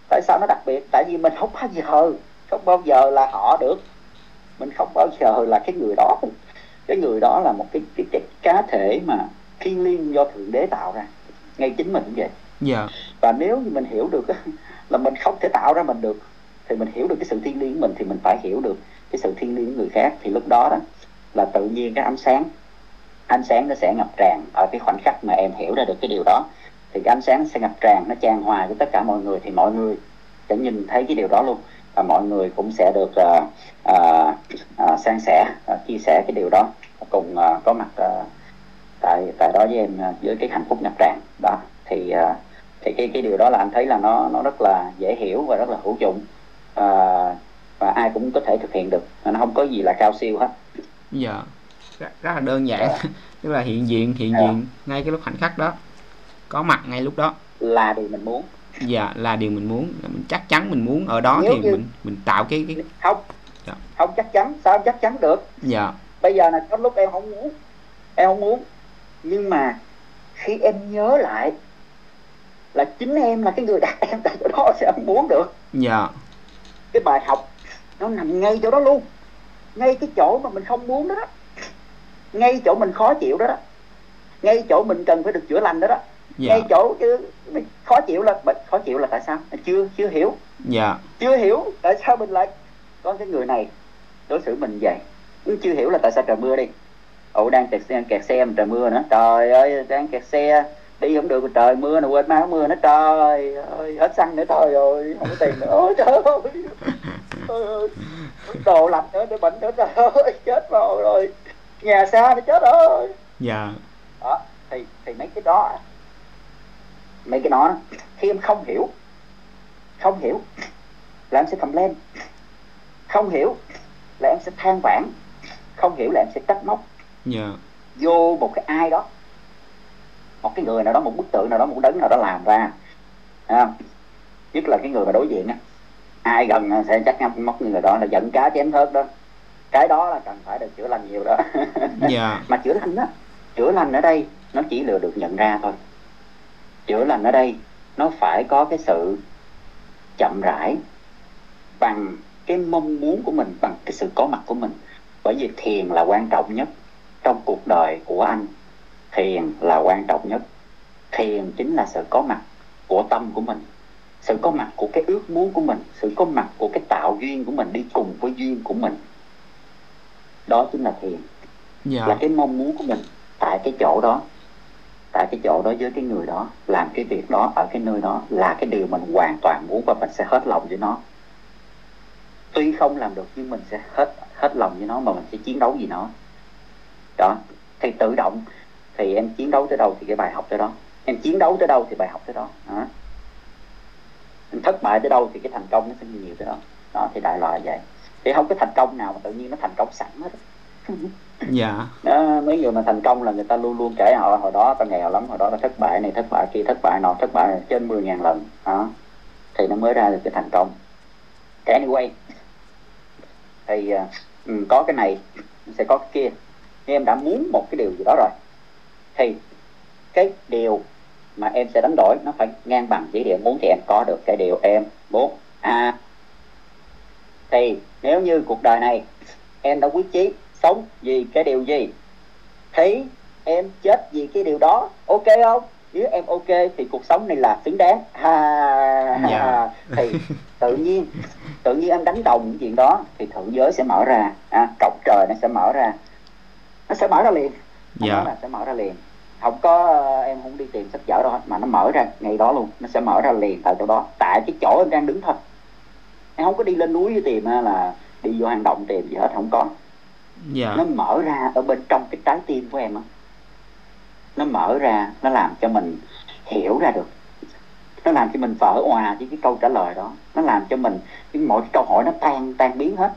tại sao nó đặc biệt? Tại vì mình không bao giờ không bao giờ là họ được, mình không bao giờ là cái người đó. Cái người đó là một cái cái, cái cá thể mà thiêng liêng do Thượng Đế tạo ra, ngay chính mình cũng vậy. Yeah. Và nếu như mình hiểu được là mình không thể tạo ra mình được, thì mình hiểu được cái sự thiêng liêng của mình, thì mình phải hiểu được cái sự thiêng liêng của người khác. Thì lúc đó đó là tự nhiên cái ánh sáng ánh sáng nó sẽ ngập tràn. Ở cái khoảnh khắc mà em hiểu ra được cái điều đó thì cái ánh sáng nó sẽ ngập tràn, nó tràn hòa với tất cả mọi người, thì mọi người sẽ nhìn thấy cái điều đó luôn, và mọi người cũng sẽ được uh, uh, uh, san sẻ, uh, chia sẻ cái điều đó, cùng uh, có mặt uh, tại tại đó với em, uh, với cái hạnh phúc ngập tràn đó. Thì uh, thì cái cái điều đó là anh thấy là nó nó rất là dễ hiểu và rất là hữu dụng, uh, và ai cũng có thể thực hiện được, nó không có gì là cao siêu hết. Dạ, rất, rất là đơn giản. Yeah. Tức là hiện diện hiện yeah. diện ngay cái lúc khoảnh khắc đó, có mặt ngay lúc đó là điều mình muốn. Dạ, là điều mình muốn, mình chắc chắn mình muốn ở đó. Nếu thì mình mình tạo cái cái không dạ. không chắc chắn, sao chắc chắn được? Dạ. Bây giờ là có lúc em không muốn, em không muốn, nhưng mà khi em nhớ lại là chính em là cái người đặt em tại chỗ đó, sẽ không muốn được. Dạ. Cái bài học nó nằm ngay chỗ đó luôn, ngay cái chỗ mà mình không muốn đó, đó. Ngay chỗ mình khó chịu đó, đó. Ngay chỗ mình cần phải được chữa lành đó, đó. Dạ. Ngay chỗ chứ mình khó chịu là bệnh, khó chịu là tại sao mình chưa chưa hiểu. Dạ. Chưa hiểu tại sao mình lại có cái người này đối xử mình vậy, chưa hiểu là tại sao trời mưa đi, ồ đang kẹt xe, kẹt xe mà trời mưa nữa, trời ơi đang kẹt xe đi không được, trời mưa nè, quên má mưa nữa, trời ơi hết xăng nữa, trời ơi không có tiền nữa, ôi trời ơi, trời ơi đồ lạnh nữa, để bệnh nữa, trời ơi chết rồi, rồi nhà xa nữa, chết rồi. Dạ. Đó, thì thì mấy cái đó mấy cái đó khi em không hiểu không hiểu là em sẽ thầm lên, không hiểu là em sẽ than vãn, không hiểu là em sẽ trách móc. Yeah. Vô một cái ai đó, một cái người nào đó, một bức tượng nào đó, một đấng nào đó làm ra, à, nhất là cái người mà đối diện á, ai gần sẽ trách móc người đó, là giận cá chém thớt đó, cái đó là cần phải được chữa lành nhiều đó. Yeah. Mà chữa lành đó, chữa lành ở đây nó chỉ lừa được nhận ra thôi. Chữa lành ở đây nó phải có cái sự chậm rãi, bằng cái mong muốn của mình, bằng cái sự có mặt của mình. Bởi vì thiền là quan trọng nhất trong cuộc đời của anh. Thiền là quan trọng nhất. Thiền chính là sự có mặt của tâm của mình, sự có mặt của cái ước muốn của mình, sự có mặt của cái tạo duyên của mình đi cùng với duyên của mình. Đó chính là thiền. Dạ. Là cái mong muốn của mình tại cái chỗ đó, tại cái chỗ đó với cái người đó, làm cái việc đó ở cái nơi đó, là cái điều mình hoàn toàn muốn, và mình sẽ hết lòng với nó. Tuy không làm được nhưng mình sẽ hết hết lòng với nó, mà mình sẽ chiến đấu vì nó. Đó, thì tự động thì em chiến đấu tới đâu thì cái bài học tới đó, em chiến đấu tới đâu thì bài học tới đó, đó. Em thất bại tới đâu thì cái thành công nó sẽ nhiều tới đó. Đó, thì đại loại vậy. Thì không có thành công nào mà tự nhiên nó thành công sẵn hết. Dạ. Đó, mấy người mà thành công là người ta luôn luôn kể họ hồi đó tao nghèo lắm, hồi đó tao thất bại này, thất bại kia, thất bại nọ, thất bại trên mười ngàn lần đó, thì nó mới ra được cái thành công. Cái anyway thì uh, có cái này sẽ có cái kia. Em đã muốn một cái điều gì đó rồi thì cái điều mà em sẽ đánh đổi nó phải ngang bằng chỉ điều muốn thì em có được cái điều em muốn. À, thì nếu như cuộc đời này em đã quyết chí sống vì cái điều gì thì em chết vì cái điều đó, ok không? Nếu em ok thì cuộc sống này là xứng đáng. À, yeah. Thì tự nhiên tự nhiên em đánh đồng những chuyện đó thì thượng giới sẽ mở ra, à, cổng trời nó sẽ mở ra, nó sẽ mở ra liền. Không yeah. Là sẽ mở ra liền, không có em không đi tìm sách vở đâu mà nó mở ra ngày đó luôn, nó sẽ mở ra liền tại chỗ đó, tại cái chỗ em đang đứng thôi. Em không có đi lên núi tìm hay là đi vô hang động tìm gì hết, không có. Yeah. Nó mở ra ở bên trong cái trái tim của em á, nó mở ra, nó làm cho mình hiểu ra được, nó làm cho mình vỡ òa với cái câu trả lời đó, nó làm cho mình mọi cái câu hỏi nó tan tan biến hết,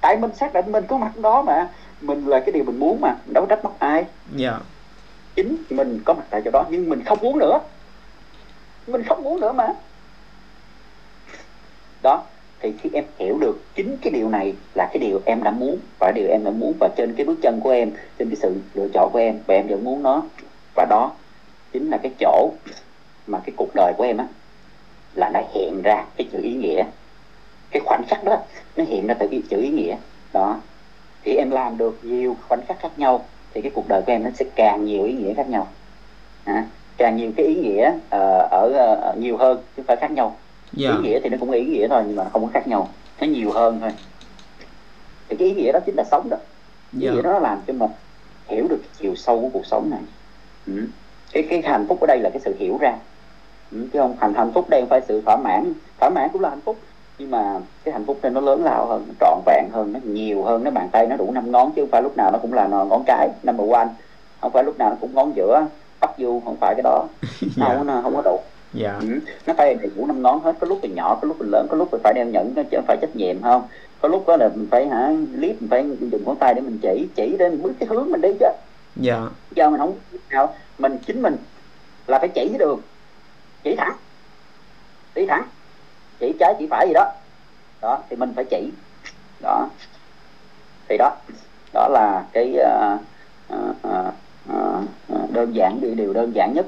tại mình xác định mình có mặt đó mà, mình là cái điều mình muốn mà, mình đâu trách móc ai. Yeah. Chính mình có mặt tại chỗ đó nhưng mình không muốn nữa, mình không muốn nữa mà đó. Thì khi em hiểu được chính cái điều này là cái điều em đã muốn, và điều em đã muốn, và trên cái bước chân của em, trên cái sự lựa chọn của em, và em vẫn muốn nó, và đó chính là cái chỗ mà cái cuộc đời của em á, là nó hiện ra cái chữ ý nghĩa. Cái khoảnh khắc đó nó hiện ra từ cái chữ ý nghĩa đó. Thì em làm được nhiều khoảnh khắc khác nhau thì cái cuộc đời của em nó sẽ càng nhiều ý nghĩa khác nhau, à, càng nhiều cái ý nghĩa uh, ở uh, nhiều hơn chứ phải khác nhau. Yeah. Ý nghĩa thì nó cũng ý nghĩa thôi nhưng mà không có khác nhau, nó nhiều hơn thôi. Thì cái ý nghĩa đó chính là sống đó. Ý yeah. nghĩa đó làm cho mình hiểu được chiều sâu của cuộc sống này. ừ. cái, cái hạnh phúc ở đây là cái sự hiểu ra, ừ. chứ không, hạnh, hạnh phúc đây không phải sự thỏa mãn. Thỏa mãn cũng là hạnh phúc nhưng mà cái hạnh phúc này nó lớn lao hơn, nó trọn vẹn hơn, nó nhiều hơn, nó bàn tay nó đủ năm ngón chứ không phải lúc nào nó cũng là ngón cái number one, không phải lúc nào nó cũng ngón giữa bắt du, không phải cái đó. yeah. Không, nó không có đủ. Dạ. Ừ. Nó phải đầy đủ năm ngón hết, có lúc mình nhỏ, có lúc mình lớn, có lúc mình phải đeo nhẫn, chứ phải trách nhiệm không? Có lúc đó là mình phải hả, clip mình phải dùng ngón tay để mình chỉ, chỉ để mình bước cái hướng mình đi chứ. Dạ. Giờ mình không nào, mình chính mình là phải chỉ được, chỉ thẳng, chỉ thẳng, chỉ trái chỉ phải gì đó, đó thì mình phải chỉ, đó, thì đó, đó là cái uh, uh, uh, uh, đơn giản, điều đơn giản nhất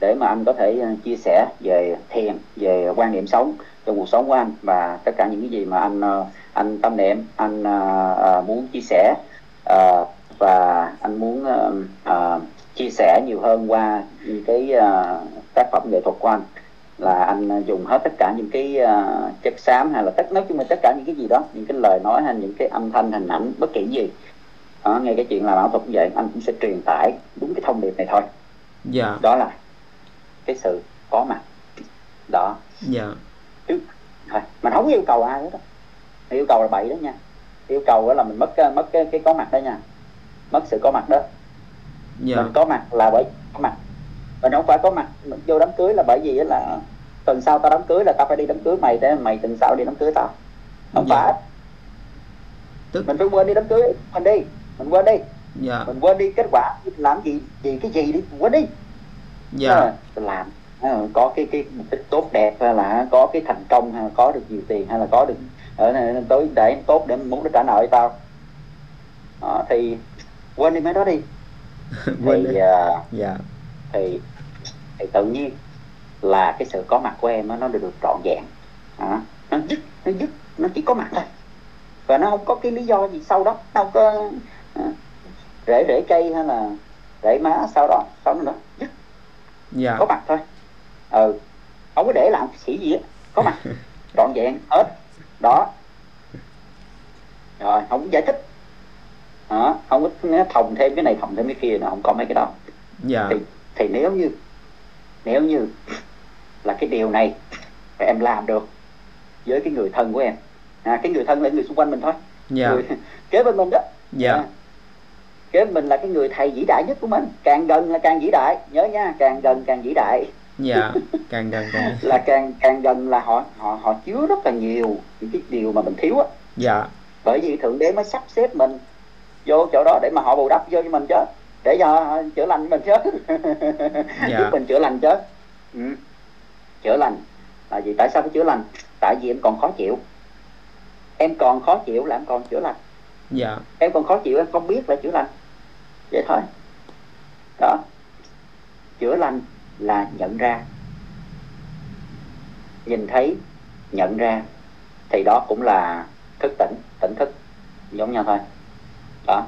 để mà anh có thể chia sẻ về thiền, về quan niệm sống trong cuộc sống của anh và tất cả những cái gì mà anh anh tâm niệm, anh uh, muốn chia sẻ uh, và anh muốn uh, uh, chia sẻ nhiều hơn qua cái uh, tác phẩm nghệ thuật của anh, là anh dùng hết tất cả những cái uh, chất xám hay là tất nói chung là tất cả những cái gì đó, những cái lời nói hay những cái âm thanh, hình ảnh, bất kỳ gì. Đó, ngay cái chuyện làm ảo thuật cũng vậy, anh cũng sẽ truyền tải đúng cái thông điệp này thôi. Dạ. Đó là cái sự có mặt đó. Dạ. Chứ mình không yêu cầu ai hết đó, mình yêu cầu là bậy đó nha, yêu cầu đó là mình mất mất cái, cái có mặt đó nha, mất sự có mặt đó. Dạ. Mình có mặt là bởi có mặt, mình không phải có mặt mình vô đám cưới là bởi vì là tuần sau tao đám cưới là tao phải đi đám cưới mày để mày tuần sau đi đám cưới tao, không dạ. phải tức... mình phải quên đi đám cưới mình đi, mình quên đi. Dạ. Mình quên đi kết quả làm gì gì cái gì đi, mình quên đi. Yeah. Làm có cái cái mục đích tốt đẹp hay là có cái thành công hay là có được nhiều tiền hay là có được ở tới để em tốt để em muốn nó trả nợ tao đó, thì quên đi mấy đó đi. Quên thì, đi. Uh, yeah. thì thì tự nhiên là cái sự có mặt của em đó, nó được, được trọn vẹn đó. nó dứt nó dứt nó chỉ có mặt thôi và nó không có cái lý do gì sau đó, đâu có uh, rễ rễ cây hay là rễ má sau đó sau đó nữa dứt. Dạ. Có mặt thôi, ừ, không có để làm sĩ gì á, có mặt trọn vẹn hết đó rồi, không giải thích đó, không có thòng thêm cái này thòng thêm cái kia, nó không có mấy cái đó. Dạ. thì, thì nếu như nếu như là cái điều này mà em làm được với cái người thân của em, à, cái người thân là người xung quanh mình thôi. Dạ. Người kế bên mình đó. Dạ. À, kế mình là cái người thầy vĩ đại nhất của mình, càng gần là càng vĩ đại, nhớ nha, càng gần càng vĩ đại. Dạ, càng gần càng là càng càng gần là họ họ họ chứa rất là nhiều những cái điều mà mình thiếu á. Dạ. Bởi vì thượng đế mới sắp xếp mình vô chỗ đó để mà họ bù đắp vô cho mình chứ, để cho chữa lành mình chứ. Dạ. Giúp mình chữa lành chứ. Ừ. Chữa lành là vì tại sao phải chữa lành? Tại vì em còn khó chịu, em còn khó chịu là em còn chữa lành. Dạ. Em còn khó chịu em không biết là chữa lành, vậy thôi đó. Chữa lành là nhận ra. Nhìn thấy, nhận ra thì đó cũng là thức tỉnh, tỉnh thức giống nhau thôi. Đó.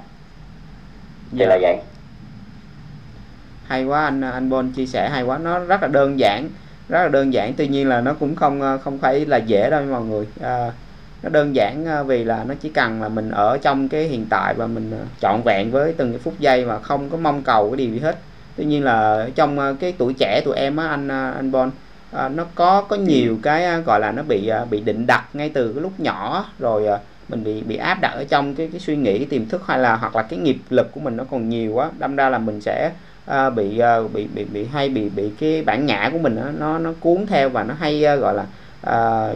Thì dạ. là vậy. Hay quá, anh anh Bon chia sẻ hay quá, nó rất là đơn giản, rất là đơn giản. Tuy nhiên là nó cũng không không phải là dễ đâu mọi người. À, nó đơn giản vì là nó chỉ cần là mình ở trong cái hiện tại và mình trọn vẹn với từng cái phút giây mà không có mong cầu cái điều gì hết. Tuy nhiên là trong cái tuổi trẻ tụi em á, anh anh Bon, à, nó có có nhiều cái gọi là nó bị bị định đặt ngay từ cái lúc nhỏ rồi, mình bị bị áp đặt ở trong cái cái suy nghĩ, cái tiềm thức hay là hoặc là cái nghiệp lực của mình nó còn nhiều quá, đâm ra là mình sẽ à, bị, à, bị bị bị hay bị bị cái bản ngã của mình đó, nó nó cuốn theo và nó hay à, gọi là à,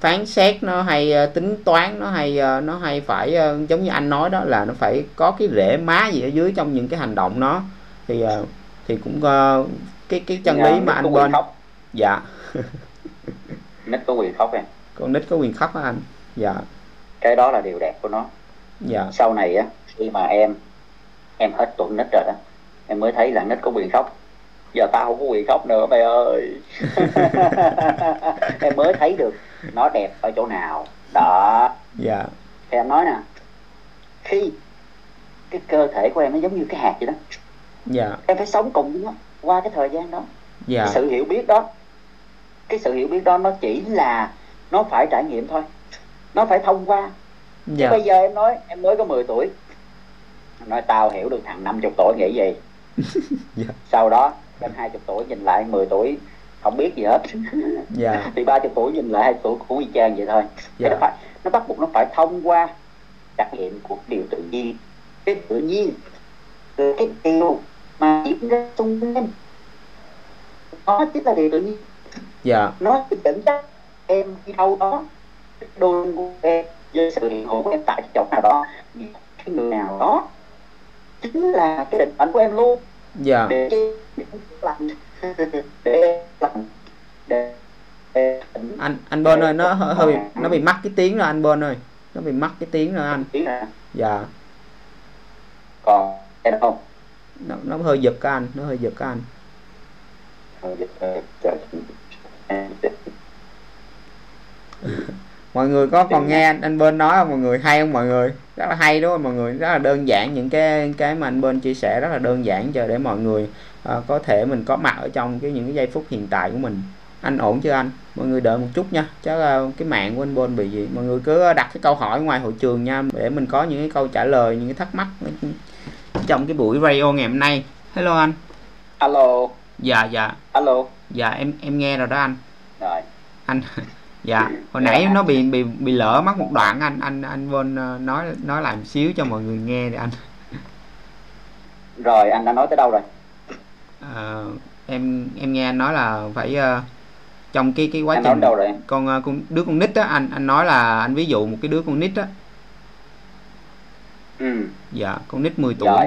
phán xét, nó hay à, tính toán, nó hay à, nó hay phải à, giống như anh nói đó là nó phải có cái rễ má gì ở dưới trong những cái hành động nó thì à, thì cũng à, cái cái chân lý mà anh Bon dạ nít có quyền khóc em, con nít có quyền khóc á anh, dạ cái đó là điều đẹp của nó. Dạ. Sau này á, khi mà em em hết tuổi nít rồi đó, em mới thấy là nít có quyền khóc, giờ tao không có quyền khóc nữa mày ơi. Em mới thấy được nó đẹp ở chỗ nào đó. Dạ. Thì em nói nè, khi cái cơ thể của em nó giống như cái hạt vậy đó. Dạ. Em phải sống cùng với nó qua cái thời gian đó. Dạ. Cái sự hiểu biết đó, cái sự hiểu biết đó nó chỉ là nó phải trải nghiệm thôi, nó phải thông qua. Dạ. Bây giờ em nói em mới có mười tuổi, nói tao hiểu được thằng năm mươi tuổi nghĩ gì. Dạ. Sau đó đến hai mươi tuổi nhìn lại mười tuổi không biết gì hết. Dạ. Thì ba mươi tuổi nhìn lại hai mươi tuổi cũng y chang vậy thôi. Dạ. Nó, phải, nó bắt buộc nó phải thông qua trải nghiệm của điều tự nhiên. Cái tự nhiên, cái điều mà diễn ra xung quanh nó chính là điều tự nhiên. Dạ. Nó dẫn dắt em đi đâu đó, đôi của em với sự hiện hữu của em tại chỗ nào đó, cái người nào đó chính là cái định mệnh của em luôn. Dạ. Để để để, để, để anh anh Bon ơi, nó hơi bị, nó bị mắc cái tiếng rồi anh Bon ơi, nó bị mắc cái tiếng rồi anh. Dạ. Còn em không? Nó nó hơi giật các anh, nó hơi giật các anh. Mọi người có còn nghe anh, anh Bên nói không mọi người, hay không mọi người, rất là hay đúng không mọi người, rất là đơn giản, những cái cái mà anh Bên chia sẻ rất là đơn giản cho để mọi người uh, có thể mình có mặt ở trong cái những cái giây phút hiện tại của mình. Anh ổn chưa anh? Mọi người đợi một chút nha, chắc uh, cái mạng của anh Bên bị gì, mọi người cứ đặt cái câu hỏi ngoài hội trường nha để mình có những cái câu trả lời, những cái thắc mắc trong cái buổi radio ngày hôm nay. Hello anh. Alo. Dạ dạ. Alo. Dạ em em nghe rồi đó anh. Rồi. Anh. Dạ, hồi nãy nó bị bị bị lỡ mất một đoạn, anh anh anh Vân nói nói lại một xíu cho mọi người nghe đi anh. Rồi anh đã nói tới đâu rồi? À, em em nghe anh nói là phải uh, trong cái cái quá anh trình đâu rồi? Con con đứa con nít á, anh anh nói là anh ví dụ một cái đứa con nít á. Ừ. Dạ, con nít mười tuổi. Rồi.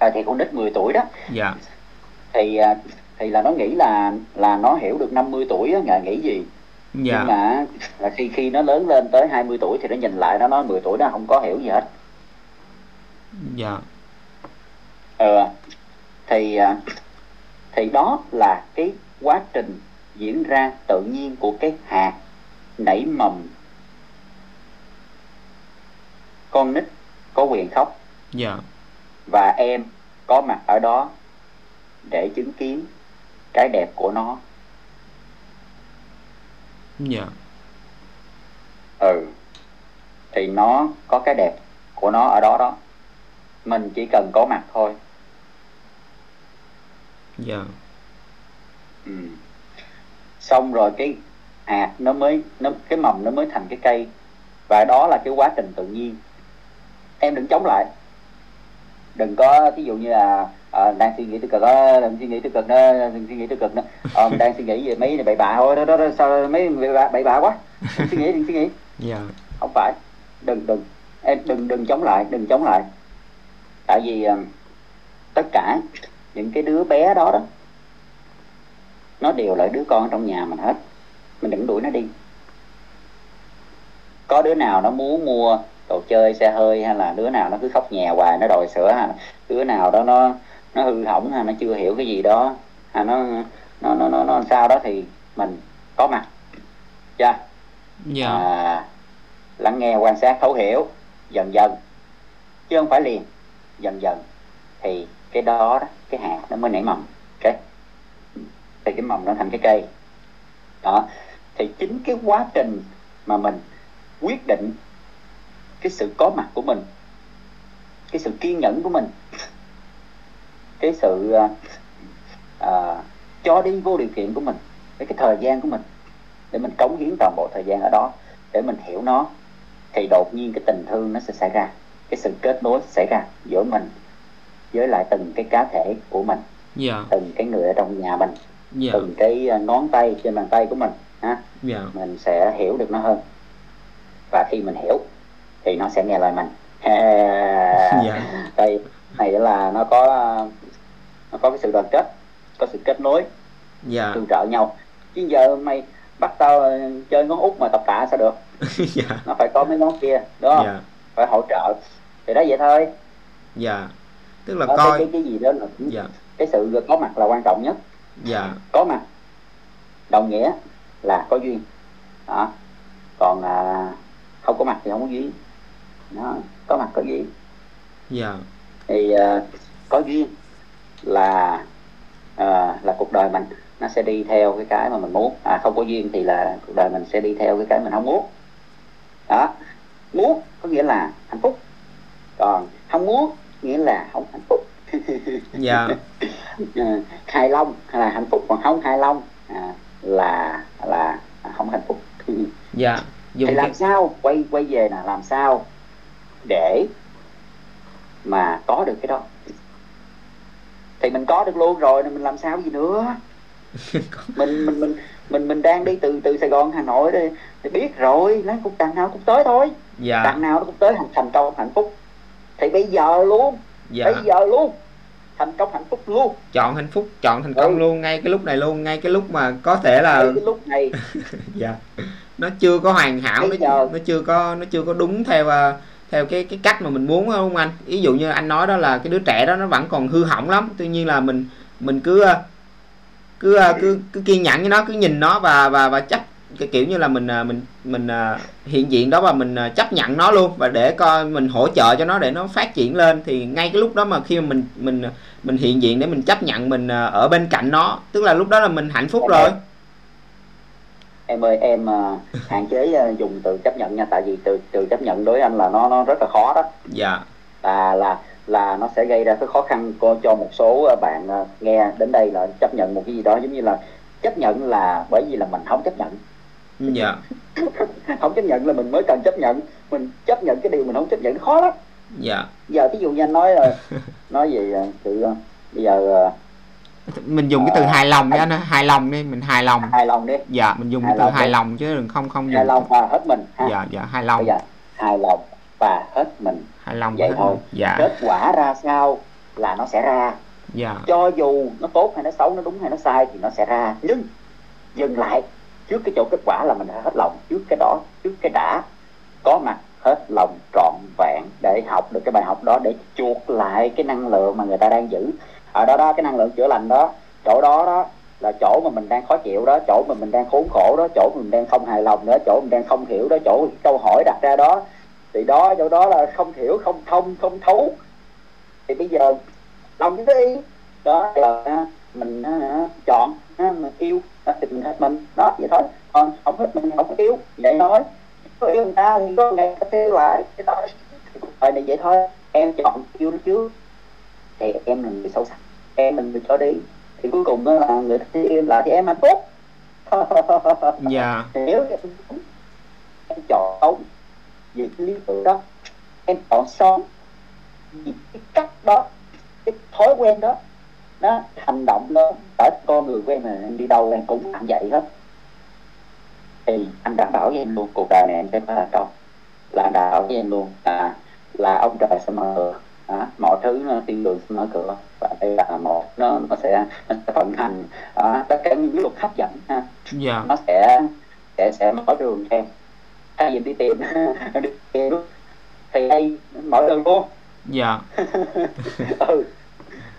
À, thì con nít mười tuổi đó. Dạ. Thì uh, thì là nó nghĩ là là nó hiểu được năm mươi tuổi á, ngài nghĩ gì. Dạ. Nhưng mà là khi khi nó lớn lên tới hai mươi tuổi thì nó nhìn lại nó nói mười tuổi nó không có hiểu gì hết. Dạ. Ờ thì thì đó là cái quá trình diễn ra tự nhiên của cái hạt nảy mầm. Con nít có quyền khóc. Dạ. Và em có mặt ở đó để chứng kiến cái đẹp của nó. Dạ. Ừ. Thì nó có cái đẹp của nó ở đó đó, mình chỉ cần có mặt thôi. Dạ. Ừ. Xong rồi cái hạt nó mới nó, cái mầm nó mới thành cái cây. Và đó là cái quá trình tự nhiên. Em đừng chống lại, đừng có thí dụ như là À, đang suy nghĩ tiêu cực đó, đang suy nghĩ tiêu cực đó, đang suy nghĩ tiêu cực đó, ờ, đang suy nghĩ về mấy bậy bạ thôi đó, đó, đó, sao mấy bậy bạ quá, đừng suy nghĩ, đừng suy nghĩ. Yeah. Không phải, đừng đừng em đừng đừng chống lại, đừng chống lại, tại vì uh, tất cả những cái đứa bé đó đó, nó đều là đứa con trong nhà mình hết, mình đừng đuổi nó đi. Có đứa nào nó muốn mua đồ chơi xe hơi hay là đứa nào nó cứ khóc nhè hoài nó đòi sữa, hay đứa nào đó nó nó hư hỏng hay nó chưa hiểu cái gì đó, hay nó nó nó nó, nó sao đó thì mình có mặt. Dạ. Yeah. Yeah. À, lắng nghe, quan sát, thấu hiểu dần dần chứ không phải liền, dần dần thì cái đó, đó cái hạt nó mới nảy mầm, cái thì cái mầm nó thành cái cây đó. Thì chính cái quá trình mà mình quyết định cái sự có mặt của mình, cái sự kiên nhẫn của mình, cái sự uh, uh, cho đi vô điều kiện của mình, cái, cái thời gian của mình, để mình cống hiến toàn bộ thời gian ở đó để mình hiểu nó, thì đột nhiên cái tình thương nó sẽ xảy ra, cái sự kết nối xảy ra giữa mình với lại từng cái cá thể của mình, yeah. từng cái người ở trong nhà mình, yeah. từng cái ngón tay trên bàn tay của mình ha, yeah. mình sẽ hiểu được nó hơn, và khi mình hiểu thì nó sẽ nghe lời mình. yeah. Đây này là nó có nó có cái sự đoàn kết, có sự kết nối, yeah. tương trợ nhau. Chứ giờ mày bắt tao chơi ngón út mà tập tạ sao được? yeah. Nó phải có mấy ngón kia, đúng không? Yeah. Phải hỗ trợ, thì đó vậy thôi. Dạ. Yeah. Tức là đó, coi cái, cái gì đó là cũng, yeah. cái sự có mặt là quan trọng nhất. Dạ. Yeah. Có mặt đồng nghĩa là có duyên. Đó. Còn à, không có mặt thì không có duyên. Đó. Có mặt có duyên. Dạ. Yeah. Thì à, có duyên là à, là cuộc đời mình nó sẽ đi theo cái cái mà mình muốn, à, không có duyên thì là cuộc đời mình sẽ đi theo cái cái mình không muốn. Đó. Muốn có nghĩa là hạnh phúc, còn không muốn nghĩa là không hạnh phúc. Dạ. Hài lòng là hạnh phúc, còn không hài lòng à, là là không hạnh phúc. Dạ. Dùng thì làm cái... sao quay quay về là làm sao để mà có được cái đó, thì mình có được luôn rồi, mình làm sao gì nữa. mình mình mình mình mình đang đi từ từ Sài Gòn Hà Nội đi thì biết rồi, nó cũng đằng nào cũng tới thôi. Dạ. Đằng nào nó cũng tới thành công hạnh phúc, thì bây giờ luôn. Dạ. Bây giờ luôn, thành công hạnh phúc luôn, chọn hạnh phúc, chọn thành công. Ừ. Luôn ngay cái lúc này luôn, ngay cái lúc mà có thể là ngay cái lúc này. Dạ. Nó chưa có hoàn hảo, nó, nó chưa có nó chưa có đúng theo theo cái cái cách mà mình muốn, đúng không anh? Ví dụ như anh nói đó là cái đứa trẻ đó nó vẫn còn hư hỏng lắm, tuy nhiên là mình mình cứ Cứ, cứ cứ kiên nhẫn với nó, cứ nhìn nó và và và chấp cái kiểu như là mình mình mình hiện diện đó, và mình chấp nhận nó luôn, và để coi mình hỗ trợ cho nó để nó phát triển lên. Thì ngay cái lúc đó mà khi mà mình mình mình hiện diện để mình chấp nhận, mình ở bên cạnh nó, tức là lúc đó là mình hạnh phúc em rồi. Em ơi, em hạn chế dùng từ chấp nhận nha, tại vì từ từ chấp nhận đối với anh là nó nó rất là khó đó. Dạ. À, là là nó sẽ gây ra cái khó khăn cho một số bạn nghe đến đây, là chấp nhận một cái gì đó giống như là chấp nhận là bởi vì là mình không chấp nhận. Dạ. Không chấp nhận là mình mới cần chấp nhận, mình chấp nhận cái điều mình không chấp nhận khó lắm. Dạ. Giờ ví dụ như anh nói nói về sự bây giờ mình dùng cái từ hài lòng nha, anh hài lòng đi, mình hài lòng hài lòng đi. Dạ, mình dùng cái từ hài lòng chứ đừng không không dùng hài lòng và hết mình. Dạ, dạ, hài lòng, hài lòng và hết mình. Hài lòng vậy thôi. Dạ. Kết quả ra sao là nó sẽ ra. Dạ. Cho dù nó tốt hay nó xấu, nó đúng hay nó sai thì nó sẽ ra, nhưng dừng lại trước cái chỗ kết quả là mình hết lòng trước cái đó, trước cái đã. Có mặt hết lòng trọn vẹn để học được cái bài học đó, để chuộc lại cái năng lượng mà người ta đang giữ ở đó đó, cái năng lượng chữa lành đó, chỗ đó đó là chỗ mà mình đang khó chịu đó, chỗ mà mình đang khốn khổ đó, chỗ mình đang không hài lòng nữa, chỗ mình đang không hiểu đó, chỗ câu hỏi đặt ra đó. Thì đó, chỗ đó là không hiểu, không thông, không thấu. Thì bây giờ lòng cái đi. Đó là mình uh, chọn, uh, mình yêu, uh, thì mình hết mình. Đó, vậy thôi. Còn không hết mình, không yêu. Vậy thôi. Có yêu người ta thì có ngày ta theo lại. Cái đó này vậy thôi. Em chọn yêu nó trước. Thì em là người sâu sắc. Em là người cho đi. Thì cuối cùng là người ta yêu lại thì em hạnh phúc. Dạ. Nếu em chọn không vì cái lý tưởng đó, em chọn son vì cái cách đó, cái thói quen đó, nó hành động đó, ở con người của em là em đi đâu em cũng làm vậy hết, thì anh đảm bảo với em luôn cuộc đời này em sẽ phải là con, là đảm bảo với em luôn là là ông trời sẽ mở cửa, à, mọi thứ thiên đường sẽ mở cửa, và đây là một nó nó sẽ nó sẽ vận hành, à, tất cả những luật hấp dẫn ha, yeah. nó sẽ sẽ sẽ mở đường cho em. Thay vì đi tìm, đi tìm thì đây mở đường luôn. Dạ. Ừ.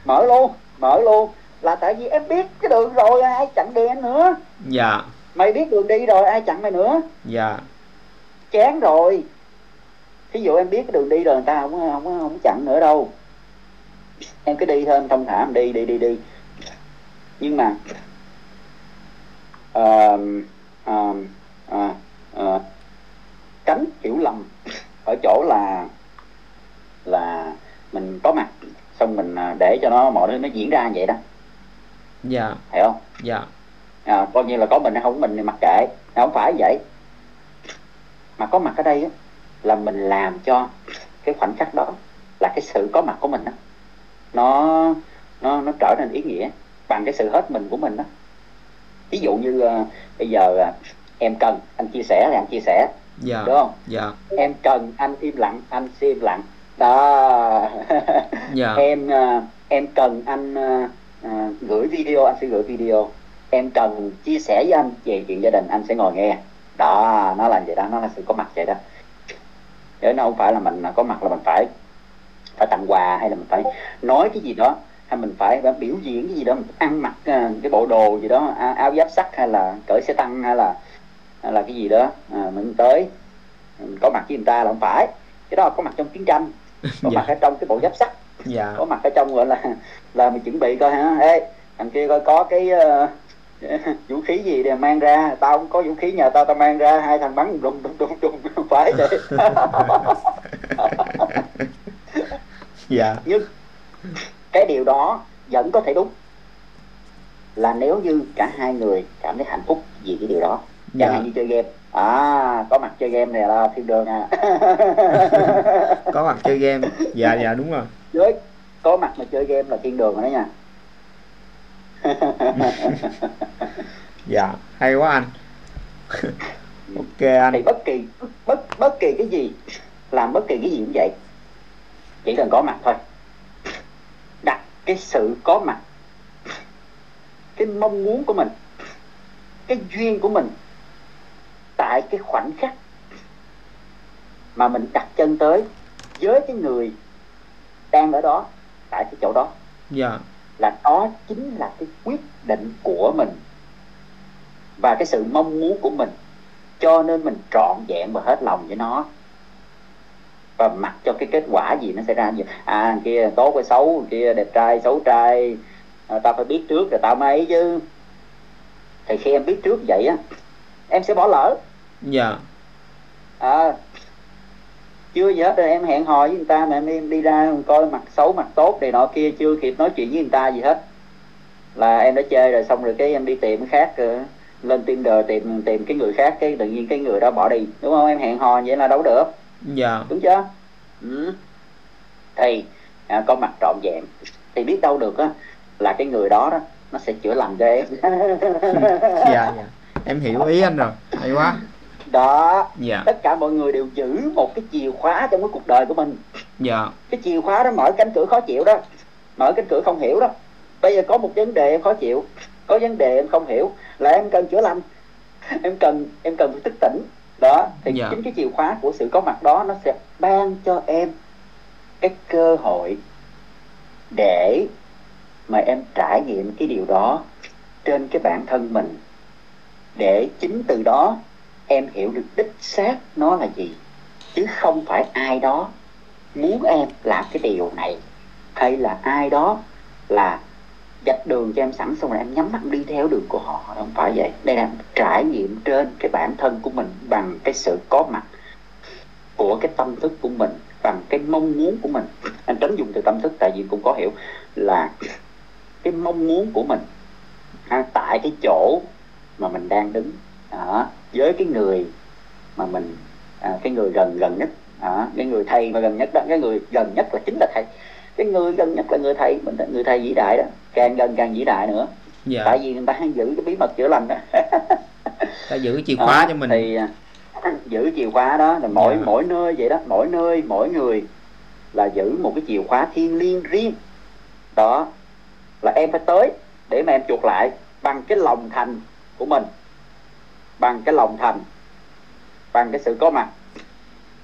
mở luôn, mở luôn là tại vì em biết cái đường rồi, ai chặn đèn nữa. Dạ. Mày biết đường đi rồi, ai chặn mày nữa. Dạ. Chán rồi. Thí dụ em biết cái đường đi rồi, người ta không không không, không chặn nữa đâu. Em cứ đi thôi, em thông thả em đi đi đi đi. Nhưng mà uh, uh, uh, uh, tránh hiểu lầm ở chỗ là là mình có mặt xong mình để cho nó mọi thứ nó diễn ra vậy đó. Dạ. Yeah. Hiểu không? Dạ. Yeah. À, coi như là có mình hay không mình thì mặc kệ, không phải vậy. Mà có mặt ở đây á, là mình làm cho cái khoảnh khắc đó là cái sự có mặt của mình đó, nó nó nó trở nên ý nghĩa bằng cái sự hết mình của mình đó. Ví dụ như uh, bây giờ uh, em cần anh chia sẻ thì anh chia sẻ, dạ, đúng không? Dạ. Em cần anh im lặng, anh sẽ im lặng đó. Dạ. Em uh, em cần anh uh, uh, gửi video, anh sẽ gửi video. Em cần chia sẻ với anh về chuyện gia đình, anh sẽ ngồi nghe. Đó, nó là vậy đó, nó là sự có mặt vậy đó. Chứ nó không phải là mình có mặt là mình phải phải tặng quà, hay là mình phải nói cái gì đó, hay mình phải, phải biểu diễn cái gì đó, mình ăn mặc cái bộ đồ gì đó, áo giáp sắt hay là cởi xe tăng hay là hay là cái gì đó, à, mình tới mình có mặt với người ta là không phải. Cái đó là có mặt trong chiến tranh, có mặt ở trong cái bộ giáp sắt, dạ, có mặt ở trong gọi là là mình chuẩn bị coi hả, ê thằng kia coi có cái uh, vũ khí gì để mang ra, tao không có vũ khí, nhà tao tao mang ra, hai thằng bắn đùng đùng đùng đùng, không phải vậy. Dạ. Nhưng cái điều đó vẫn có thể đúng là nếu như cả hai người cảm thấy hạnh phúc vì cái điều đó. Chẳng hạn như chơi game, à có mặt chơi game này là thiên đường à. Có mặt chơi game, dạ dạ đúng rồi. Với có mặt mà chơi game là thiên đường rồi đó nha. Dạ hay quá anh. Ok anh. Thì bất kỳ bất bất kỳ cái gì, làm bất kỳ cái gì cũng vậy, chỉ cần có mặt thôi. Đặt cái sự có mặt, cái mong muốn của mình, cái duyên của mình tại cái khoảnh khắc mà mình đặt chân tới với cái người đang ở đó, tại cái chỗ đó. Dạ. Là đó chính là cái quyết định của mình và cái sự mong muốn của mình, cho nên mình trọn vẹn và hết lòng với nó, và mặc cho cái kết quả gì nó xảy ra. À kia tốt hay xấu, kia đẹp trai xấu trai, à, tao phải biết trước rồi tao mới chứ. Thì khi em biết trước vậy á, em sẽ bỏ lỡ. Dạ. À, chưa gì hết rồi em hẹn hò với người ta mà em, em đi ra coi mặt xấu mặt tốt này nọ kia, chưa kịp nói chuyện với người ta gì hết là em đã chơi rồi. Xong rồi cái em đi tìm cái khác, lên Tinder tìm tìm cái người khác, cái tự nhiên cái người đó bỏ đi, đúng không? Em hẹn hò vậy là đâu được. Dạ. Đúng chưa? Ừ. Thì à, có mặt trọn vẹn thì biết đâu được á là cái người đó đó nó sẽ chữa lành cho em. Dạ, dạ em hiểu ý anh rồi, hay quá đó. Dạ. Tất cả mọi người đều giữ một cái chìa khóa trong cái cuộc đời của mình. Dạ. Cái chìa khóa đó mở cánh cửa khó chịu đó, mở cánh cửa không hiểu đó. Bây giờ có một vấn đề em khó chịu, có vấn đề em không hiểu là em cần chữa lành, em cần em cần phải thức tỉnh đó. Thì dạ, chính cái chìa khóa của sự có mặt đó nó sẽ ban cho em cái cơ hội để mà em trải nghiệm cái điều đó trên cái bản thân mình, để chính từ đó em hiểu được đích xác nó là gì, chứ không phải ai đó muốn em làm cái điều này, hay là ai đó là vạch đường cho em sẵn xong rồi em nhắm mắt đi theo đường của họ. Không phải vậy. Đây là trải nghiệm trên cái bản thân của mình, bằng cái sự có mặt của cái tâm thức của mình, bằng cái mong muốn của mình. Anh tránh dùng từ tâm thức tại vì cũng có hiểu là cái mong muốn của mình tại cái chỗ mà mình đang đứng đó, với cái người mà mình à, cái người gần gần nhất đó, cái người thầy mà gần nhất đó, cái người gần nhất là chính là thầy, cái người gần nhất là người thầy mình, người thầy vĩ đại đó, càng gần càng vĩ đại nữa. Dạ. Tại vì người ta hay giữ cái bí mật chữa lành đó. Ta giữ chìa khóa à, cho mình thì giữ chìa khóa đó là mỗi dạ. mỗi nơi vậy đó, mỗi nơi mỗi người là giữ một cái chìa khóa thiêng liêng riêng đó, là em phải tới để mà em chuộc lại bằng cái lòng thành của mình, bằng cái lòng thành, bằng cái sự có mặt,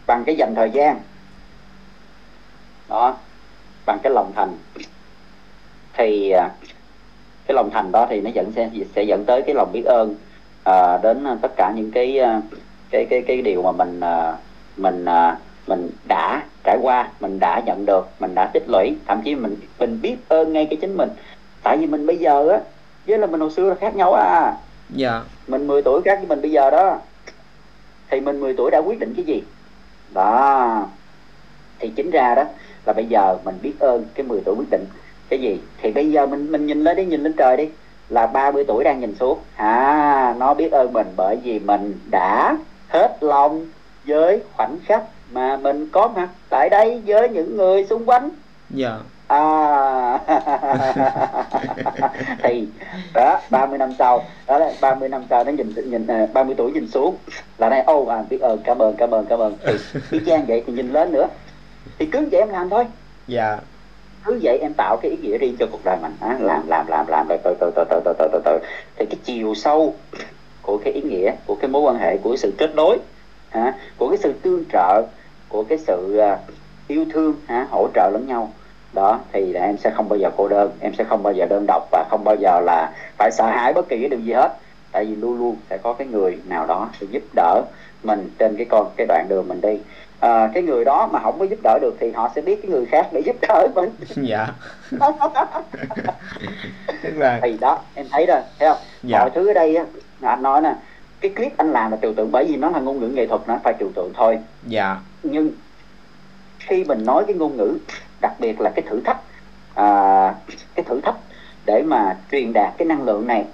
bằng cái dành thời gian đó, bằng cái lòng thành, thì cái lòng thành đó thì nó dẫn sẽ, sẽ dẫn tới cái lòng biết ơn à, đến tất cả những cái cái cái cái điều mà mình mình mình đã trải qua, mình đã nhận được, mình đã tích lũy, thậm chí mình mình biết ơn ngay cái chính mình. Tại vì mình bây giờ á với là mình hồi xưa là khác nhau à. Dạ. Mình mười tuổi khác với mình bây giờ đó. Thì mình mười tuổi đã quyết định cái gì? Đó. Thì chính ra đó là bây giờ mình biết ơn cái mười tuổi quyết định cái gì. Thì bây giờ mình mình nhìn lên đi, nhìn lên trời đi, là ba mươi tuổi đang nhìn xuống. À, nó biết ơn mình bởi vì mình đã hết lòng với khoảnh khắc mà mình có mặt tại đây với những người xung quanh. Dạ. À. Thì đó, ba mươi năm sau, đó là ba mươi năm sau nó nhìn nhìn ba mươi tuổi nhìn xuống là này ô oh, à biết ơn, cảm ơn, cảm ơn, cảm ơn. Thì y chang vậy thì nhìn lên nữa. Thì cứ vậy em làm thôi. Dạ. Cứ vậy em tạo cái ý nghĩa riêng cho cuộc đời mình á, làm làm làm làm rồi từ từ từ từ từ từ từ. Thì cái chiều sâu của cái ý nghĩa, của cái mối quan hệ, của sự kết nối, hả, của cái sự tương trợ, của cái sự yêu thương, hả, hỗ trợ lẫn nhau. Đó, thì em sẽ không bao giờ cô đơn, em sẽ không bao giờ đơn độc và không bao giờ là phải sợ hãi bất kỳ cái điều gì hết. Tại vì luôn luôn sẽ có cái người nào đó sẽ giúp đỡ mình trên cái con cái đoạn đường mình đi. À, cái người đó mà không có giúp đỡ được thì họ sẽ biết cái người khác để giúp đỡ mình. Dạ. Tức là... Thì đó, em thấy rồi, thấy không? Dạ. Mọi thứ ở đây á, anh nói nè, cái clip anh làm là trừu tượng bởi vì nó là ngôn ngữ nghệ thuật, nó phải trừu tượng thôi. Dạ. Nhưng khi mình nói cái ngôn ngữ, đặc biệt là cái thử thách, à, cái thử thách để mà truyền đạt cái năng lượng này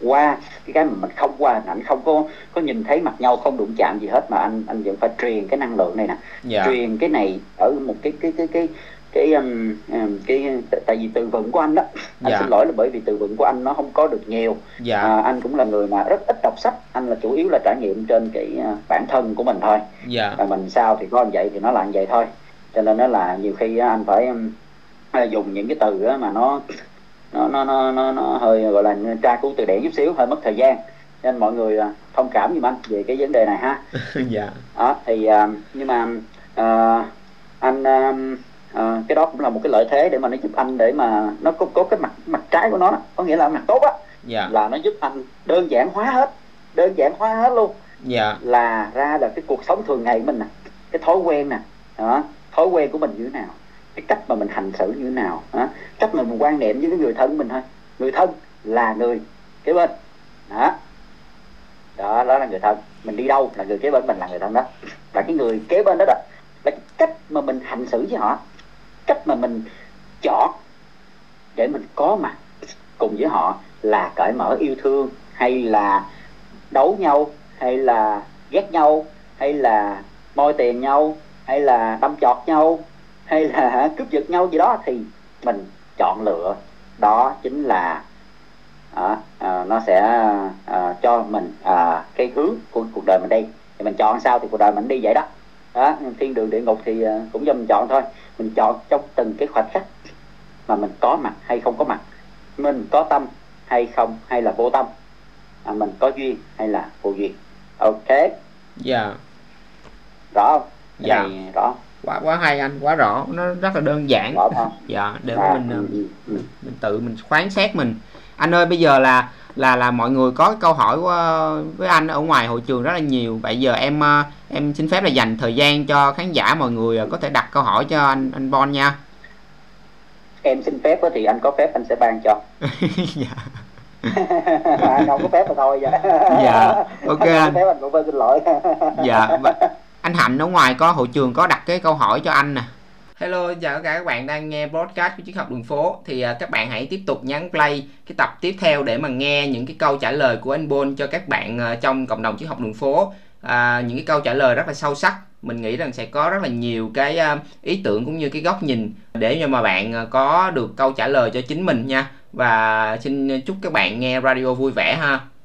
qua cái cái mà mình không qua hình ảnh, không có có nhìn thấy mặt nhau, không đụng chạm gì hết, mà anh anh vẫn phải truyền cái năng lượng này nè. Dạ. Truyền cái này ở một cái cái cái cái cái um, cái tại vì từ vựng của anh đó, anh dạ. xin lỗi là bởi vì từ vựng của anh nó không có được nhiều. Dạ. À, anh cũng là người mà rất ít đọc sách, anh là chủ yếu là trải nghiệm trên cái bản thân của mình thôi. Dạ. Và mình sao thì có như vậy thì nó là như vậy thôi, cho nên nó là nhiều khi anh phải dùng những cái từ mà nó nó nó nó nó, nó hơi gọi là tra cứu từ điển chút xíu, hơi mất thời gian, nên mọi người thông cảm giùm anh về cái vấn đề này ha. Dạ. Đó, thì nhưng mà uh, anh uh, Uh, cái đó cũng là một cái lợi thế để mà nó giúp anh, để mà nó có, có cái mặt mặt trái của nó đó. Có nghĩa là mặt tốt á, yeah. là nó giúp anh đơn giản hóa hết, đơn giản hóa hết luôn. Yeah. Là ra là cái cuộc sống thường ngày của mình nè, cái thói quen nè, đó, thói quen của mình như thế nào, cái cách mà mình hành xử như thế nào, đó, cách mà mình quan niệm với cái người thân mình thôi. Người thân là người kế bên, đó, đó, đó là người thân. Mình đi đâu là người kế bên mình là người thân đó, là cái người kế bên đó đó, là cái cách mà mình hành xử với họ, cách mà mình chọn để mình có mặt cùng với họ là cởi mở yêu thương, hay là đấu nhau, hay là ghét nhau, hay là moi tiền nhau, hay là đâm chọt nhau, hay là cướp giật nhau gì đó, thì mình chọn lựa đó chính là à, à, nó sẽ à, cho mình à, cái hướng của cuộc đời mình đi. Thì mình chọn sao thì cuộc đời mình đi vậy đó. Đó, thiên đường địa ngục thì cũng do mình chọn thôi. Mình chọn trong từng cái khoảnh khắc mà mình có mặt hay không có mặt, mình có tâm hay không, hay là vô tâm, à, mình có duyên hay là vô duyên. Ok. Dạ. Yeah. Rõ không? Dạ. Yeah. Rõ. Quá quá hay anh, quá rõ, nó rất là đơn giản. Rõ không? Dạ. Để à, mình, ừ, ừ. mình mình tự mình khoán xét mình. Anh ơi, bây giờ là là là mọi người có câu hỏi của, với anh ở ngoài hội trường rất là nhiều. Vậy giờ em em xin phép là dành thời gian cho khán giả, mọi người có thể đặt câu hỏi cho anh anh Bon nha. Em xin phép thì anh có phép anh sẽ ban cho. Dạ. Anh không có phép mà thôi. Dạ. Dạ. Ok. Anh phép anh cũng phải xin lỗi. Dạ. Anh Hạnh ở ngoài có hội trường có đặt cái câu hỏi cho anh nè. Hello, chào tất cả các bạn đang nghe podcast của Triết Học Đường Phố. Thì uh, các bạn hãy tiếp tục nhấn play cái tập tiếp theo để mà nghe những cái câu trả lời của anh Bon cho các bạn uh, trong cộng đồng Triết Học Đường Phố. uh, Những cái câu trả lời rất là sâu sắc. Mình nghĩ rằng sẽ có rất là nhiều cái uh, ý tưởng cũng như cái góc nhìn để mà bạn uh, có được câu trả lời cho chính mình nha. Và xin chúc các bạn nghe radio vui vẻ ha.